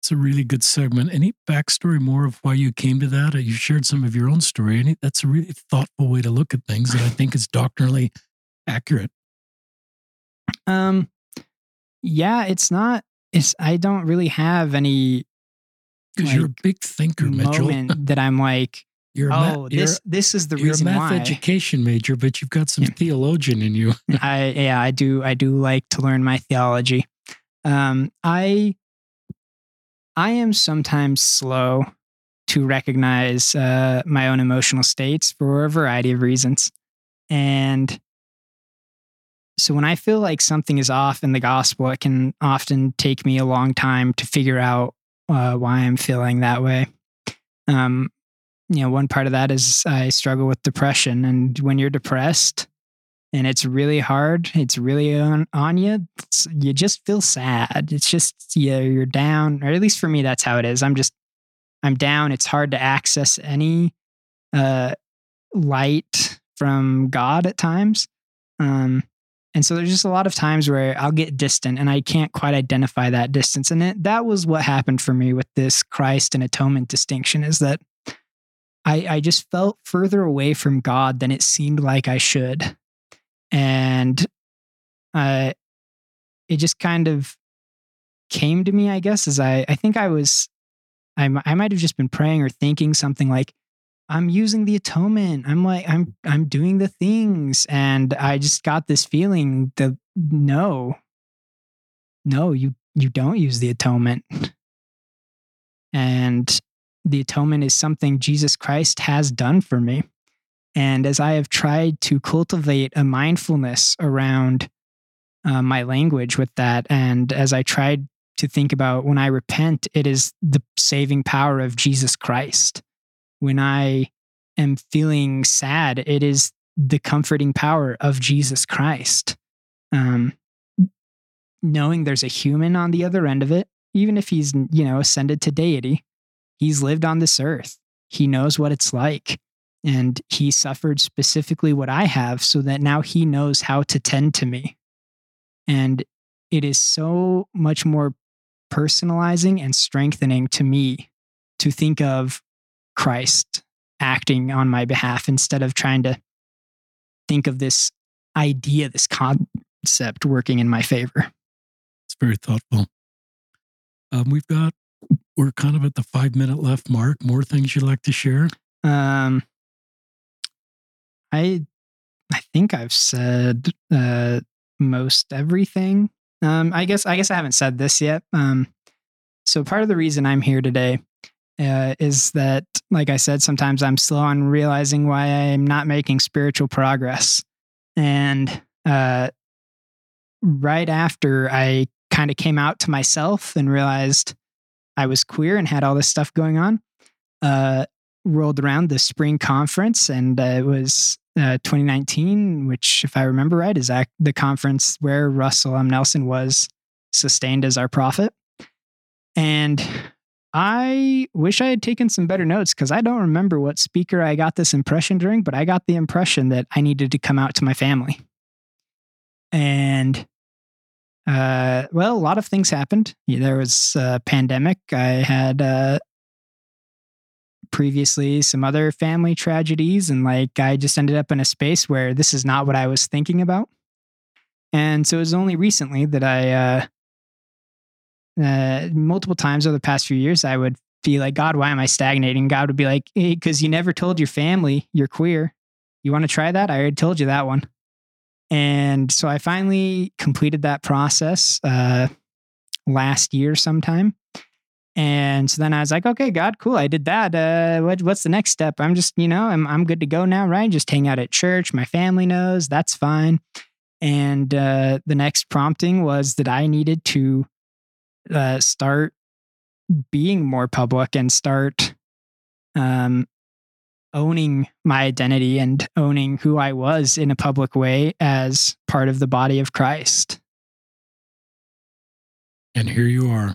It's a really good segment. Any backstory more of why you came to that? You shared some of your own story, and that's a really thoughtful way to look at things that I think is doctrinally accurate. It's not. I don't really have any. Because you're a big thinker, Mitchell. Moment that I'm like, this is the reason why. You're a math education major, but you've got some theologian in you. I do like to learn my theology. I am sometimes slow to recognize my own emotional states for a variety of reasons, and so when I feel like something is off in the gospel, it can often take me a long time to figure out why I'm feeling that way. One part of that is I struggle with depression. And when you're depressed and it's really hard, it's really on you, you just feel sad. It's just, you're down, or at least for me, that's how it is. I'm down. It's hard to access any light from God at times. And so there's just a lot of times where I'll get distant and I can't quite identify that distance. And that was what happened for me with this Christ and atonement distinction, is that I just felt further away from God than it seemed like I should. And it just kind of came to me, I guess, as I think I might've just been praying or thinking something like, I'm using the atonement. I'm doing the things. And I just got this feeling that no, you you don't use the atonement. And the atonement is something Jesus Christ has done for me. And as I have tried to cultivate a mindfulness around my language with that, and as I tried to think about when I repent, it is the saving power of Jesus Christ. When I am feeling sad, it is the comforting power of Jesus Christ. Knowing there's a human on the other end of it, even if he's, ascended to deity, he's lived on this earth. He knows what it's like. And he suffered specifically what I have so that now he knows how to tend to me. And it is so much more personalizing and strengthening to me to think of Christ acting on my behalf instead of trying to think of this idea, this concept working in my favor. It's very thoughtful. We're kind of at the 5 minute left mark. More things you'd like to share? I think I've said most everything. I guess I haven't said this yet. So part of the reason I'm here today is that, like I said, sometimes I'm slow on realizing why I'm not making spiritual progress. And right after I kind of came out to myself and realized I was queer and had all this stuff going on, rolled around the spring conference, and it was 2019, which, if I remember right, is the conference where Russell M. Nelson was sustained as our prophet. And I wish I had taken some better notes, because I don't remember what speaker I got this impression during, but I got the impression that I needed to come out to my family. And a lot of things happened. There was a pandemic. I had previously some other family tragedies, and I just ended up in a space where this is not what I was thinking about. And so it was only recently that I multiple times over the past few years, I would be like, God, why am I stagnating? God would be like, hey, 'cause you never told your family you're queer. You want to try that? I already told you that one. And so I finally completed that process last year sometime. And so then I was like, okay, God, cool. I did that. What's the next step? I'm just, I'm good to go now, right? Just hang out at church. My family knows that's fine. And the next prompting was that I needed to start being more public and start owning my identity and owning who I was in a public way as part of the body of Christ. And here you are.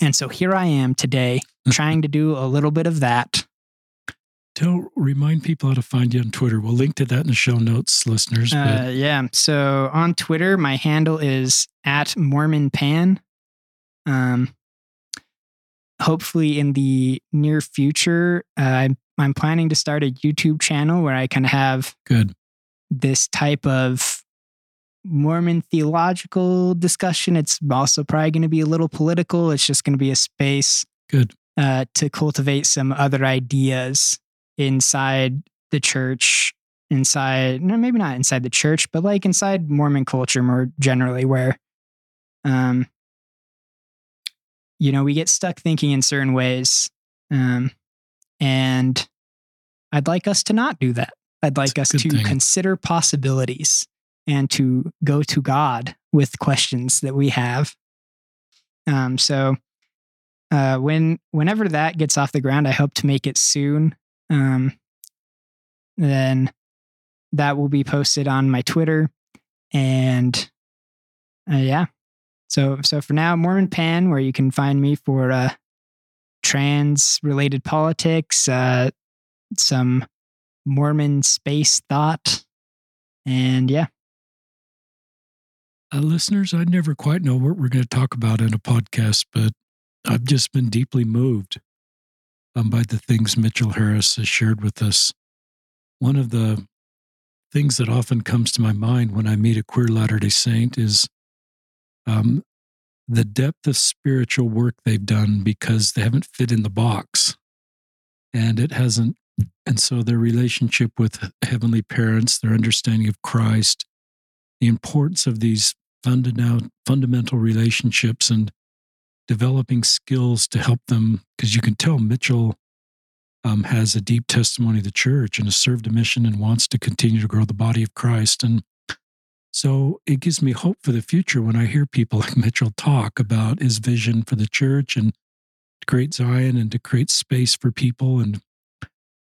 And so here I am today, trying to do a little bit of that. Remind people how to find you on Twitter. We'll link to that in the show notes, listeners. Yeah. So on Twitter, my handle is @MormonPan. Hopefully in the near future, I'm planning to start a YouTube channel where I can have this type of Mormon theological discussion. It's also probably going to be a little political. It's just going to be a space to cultivate some other ideas inside the church, maybe not inside the church, but inside Mormon culture more generally, where, we get stuck thinking in certain ways. And I'd like us to not do that. I'd like us to consider possibilities and to go to God with questions that we have. Whenever that gets off the ground, I hope to make it soon. Then that will be posted on my Twitter. And yeah. So for now, Mormon Pan, where you can find me for trans-related politics, some Mormon space thought, and yeah. Listeners, I never quite know what we're going to talk about in a podcast, but I've just been deeply moved by the things Mitchell Harris has shared with us. One of the things that often comes to my mind when I meet a queer Latter-day Saint is the depth of spiritual work they've done because they haven't fit in the box. And so their relationship with heavenly parents, their understanding of Christ, the importance of these fundamental relationships, and developing skills to help them, because you can tell Mitchell has a deep testimony of the church and has served a mission and wants to continue to grow the body of Christ. And so it gives me hope for the future when I hear people like Mitchell talk about his vision for the church and to create Zion and to create space for people. And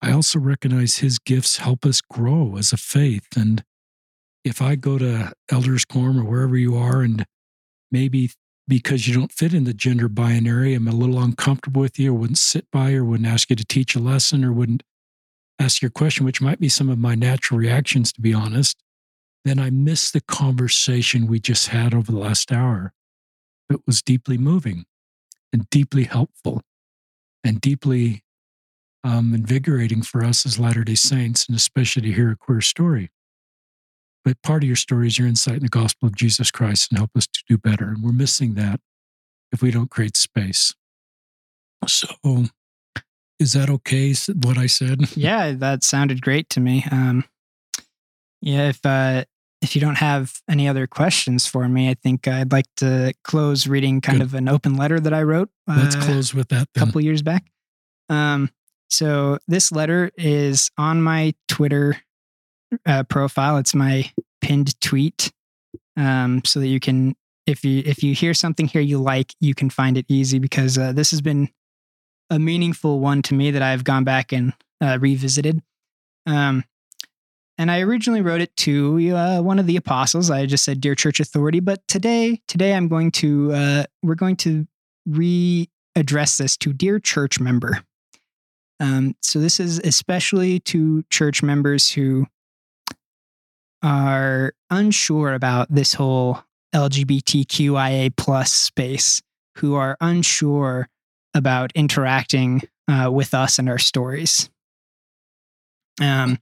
I also recognize his gifts help us grow as a faith. And if I go to Elders Quorum or wherever you are, and maybe because you don't fit in the gender binary, I'm a little uncomfortable with you, or wouldn't sit by you, or wouldn't ask you to teach a lesson, or wouldn't ask your question, which might be some of my natural reactions, to be honest, then I miss the conversation we just had over the last hour. It was deeply moving and deeply helpful and deeply invigorating for us as Latter-day Saints, and especially to hear a queer story. But part of your story is your insight in the gospel of Jesus Christ and help us to do better. And we're missing that if we don't create space. So is that okay, what I said? Yeah, that sounded great to me. Yeah, if you don't have any other questions for me, I think I'd like to close reading kind of an open letter that I wrote. Let's close with that then. A couple years back. So this letter is on my Twitter profile. It's my pinned tweet, so that you can, if you hear something here you like, you can find it easy, because this has been a meaningful one to me that I've gone back and revisited. And I originally wrote it to one of the apostles. I just said, "Dear Church Authority," but today I'm going to we're going to readdress this to "Dear Church Member." So this is especially to church members who are unsure about this whole LGBTQIA plus space, who are unsure about interacting with us and our stories. And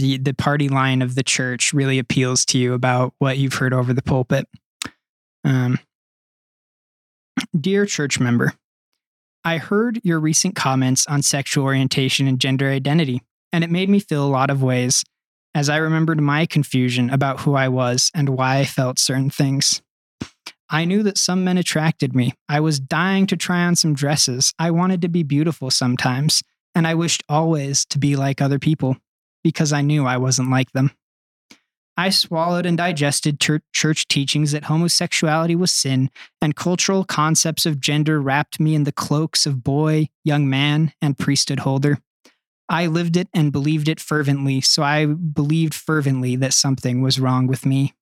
the party line of the church really appeals to you about what you've heard over the pulpit. Dear church member, I heard your recent comments on sexual orientation and gender identity, and it made me feel a lot of ways as I remembered my confusion about who I was and why I felt certain things. I knew that some men attracted me. I was dying to try on some dresses. I wanted to be beautiful sometimes, and I wished always to be like other people, because I knew I wasn't like them. I swallowed and digested church teachings that homosexuality was sin, and cultural concepts of gender wrapped me in the cloaks of boy, young man, and priesthood holder. I lived it and believed it fervently, so I believed fervently that something was wrong with me.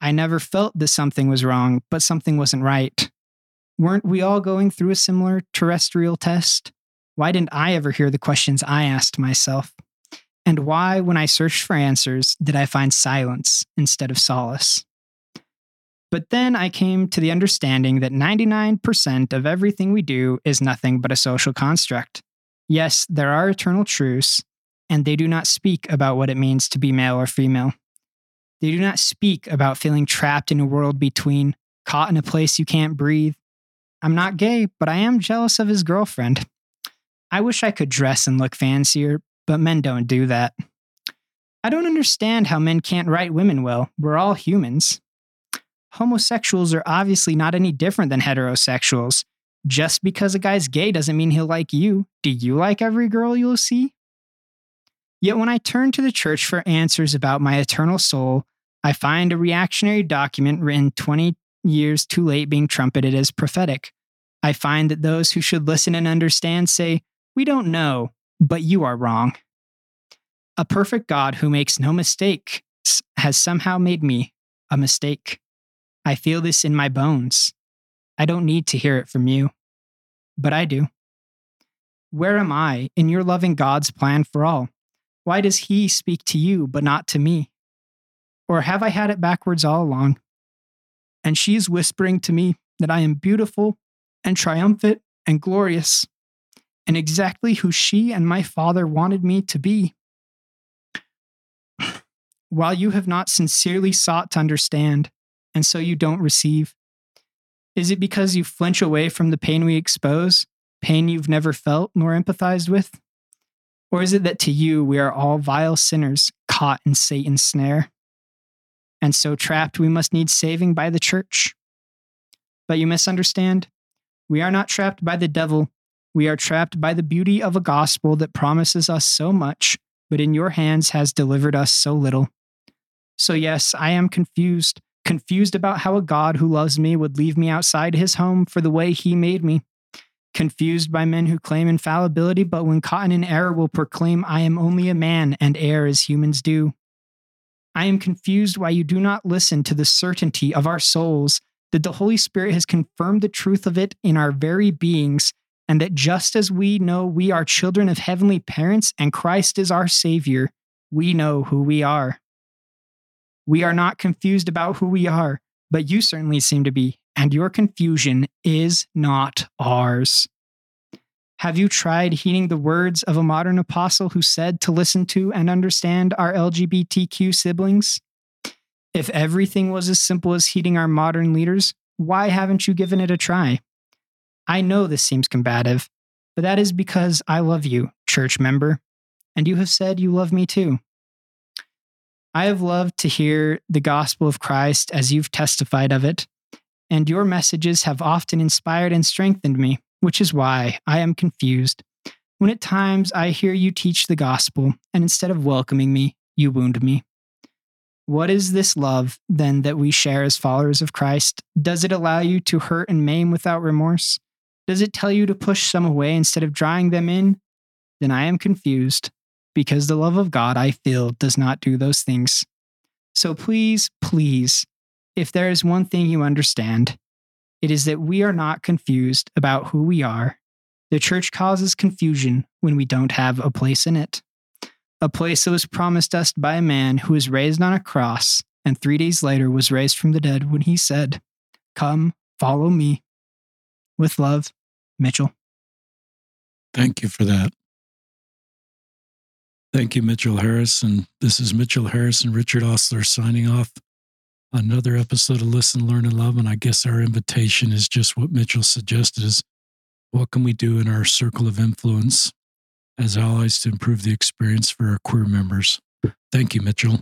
I never felt that something was wrong, but something wasn't right. Weren't we all going through a similar terrestrial test? Why didn't I ever hear the questions I asked myself? And why, when I searched for answers, did I find silence instead of solace? But then I came to the understanding that 99% of everything we do is nothing but a social construct. Yes, there are eternal truths, and they do not speak about what it means to be male or female. They do not speak about feeling trapped in a world between, caught in a place you can't breathe. I'm not gay, but I am jealous of his girlfriend. I wish I could dress and look fancier, but men don't do that. I don't understand how men can't write women well. We're all humans. Homosexuals are obviously not any different than heterosexuals. Just because a guy's gay doesn't mean he'll like you. Do you like every girl you'll see? Yet when I turn to the church for answers about my eternal soul, I find a reactionary document written 20 years too late being trumpeted as prophetic. I find that those who should listen and understand say, "We don't know, but you are wrong." A perfect God who makes no mistake has somehow made me a mistake. I feel this in my bones. I don't need to hear it from you, but I do. Where am I in your loving God's plan for all? Why does he speak to you but not to me? Or have I had it backwards all along? And she's whispering to me that I am beautiful and triumphant and glorious, and exactly who she and my father wanted me to be. While you have not sincerely sought to understand, and so you don't receive. Is it because you flinch away from the pain we expose, pain you've never felt nor empathized with? Or is it that to you we are all vile sinners caught in Satan's snare, and so trapped we must need saving by the church? But you misunderstand. We are not trapped by the devil. We are trapped by the beauty of a gospel that promises us so much, but in your hands has delivered us so little. So yes, I am confused about how a God who loves me would leave me outside his home for the way he made me, confused by men who claim infallibility, but when caught in an error will proclaim, I am only a man and err as humans do. I am confused why you do not listen to the certainty of our souls that the Holy Spirit has confirmed the truth of it in our very beings, and that just as we know we are children of heavenly parents and Christ is our Savior, we know who we are. We are not confused about who we are, but you certainly seem to be, and your confusion is not ours. Have you tried heeding the words of a modern apostle who said to listen to and understand our LGBTQ siblings? If everything was as simple as heeding our modern leaders, why haven't you given it a try? I know this seems combative, but that is because I love you, church member, and you have said you love me too. I have loved to hear the gospel of Christ as you've testified of it, and your messages have often inspired and strengthened me, which is why I am confused when at times I hear you teach the gospel, and instead of welcoming me, you wound me. What is this love, then, that we share as followers of Christ? Does it allow you to hurt and maim without remorse? Does it tell you to push some away instead of drawing them in? Then I am confused, because the love of God I feel does not do those things. So please, please, if there is one thing you understand, it is that we are not confused about who we are. The church causes confusion when we don't have a place in it. A place that was promised us by a man who was raised on a cross and 3 days later was raised from the dead when he said, "Come, follow me." With love, Mitchell. Thank you for that. Thank you, Mitchell Harris. And this is Mitchell Harris and Richard Osler signing off another episode of Listen, Learn, and Love. And I guess our invitation is just what Mitchell suggested, is what can we do in our circle of influence as allies to improve the experience for our queer members? Thank you, Mitchell.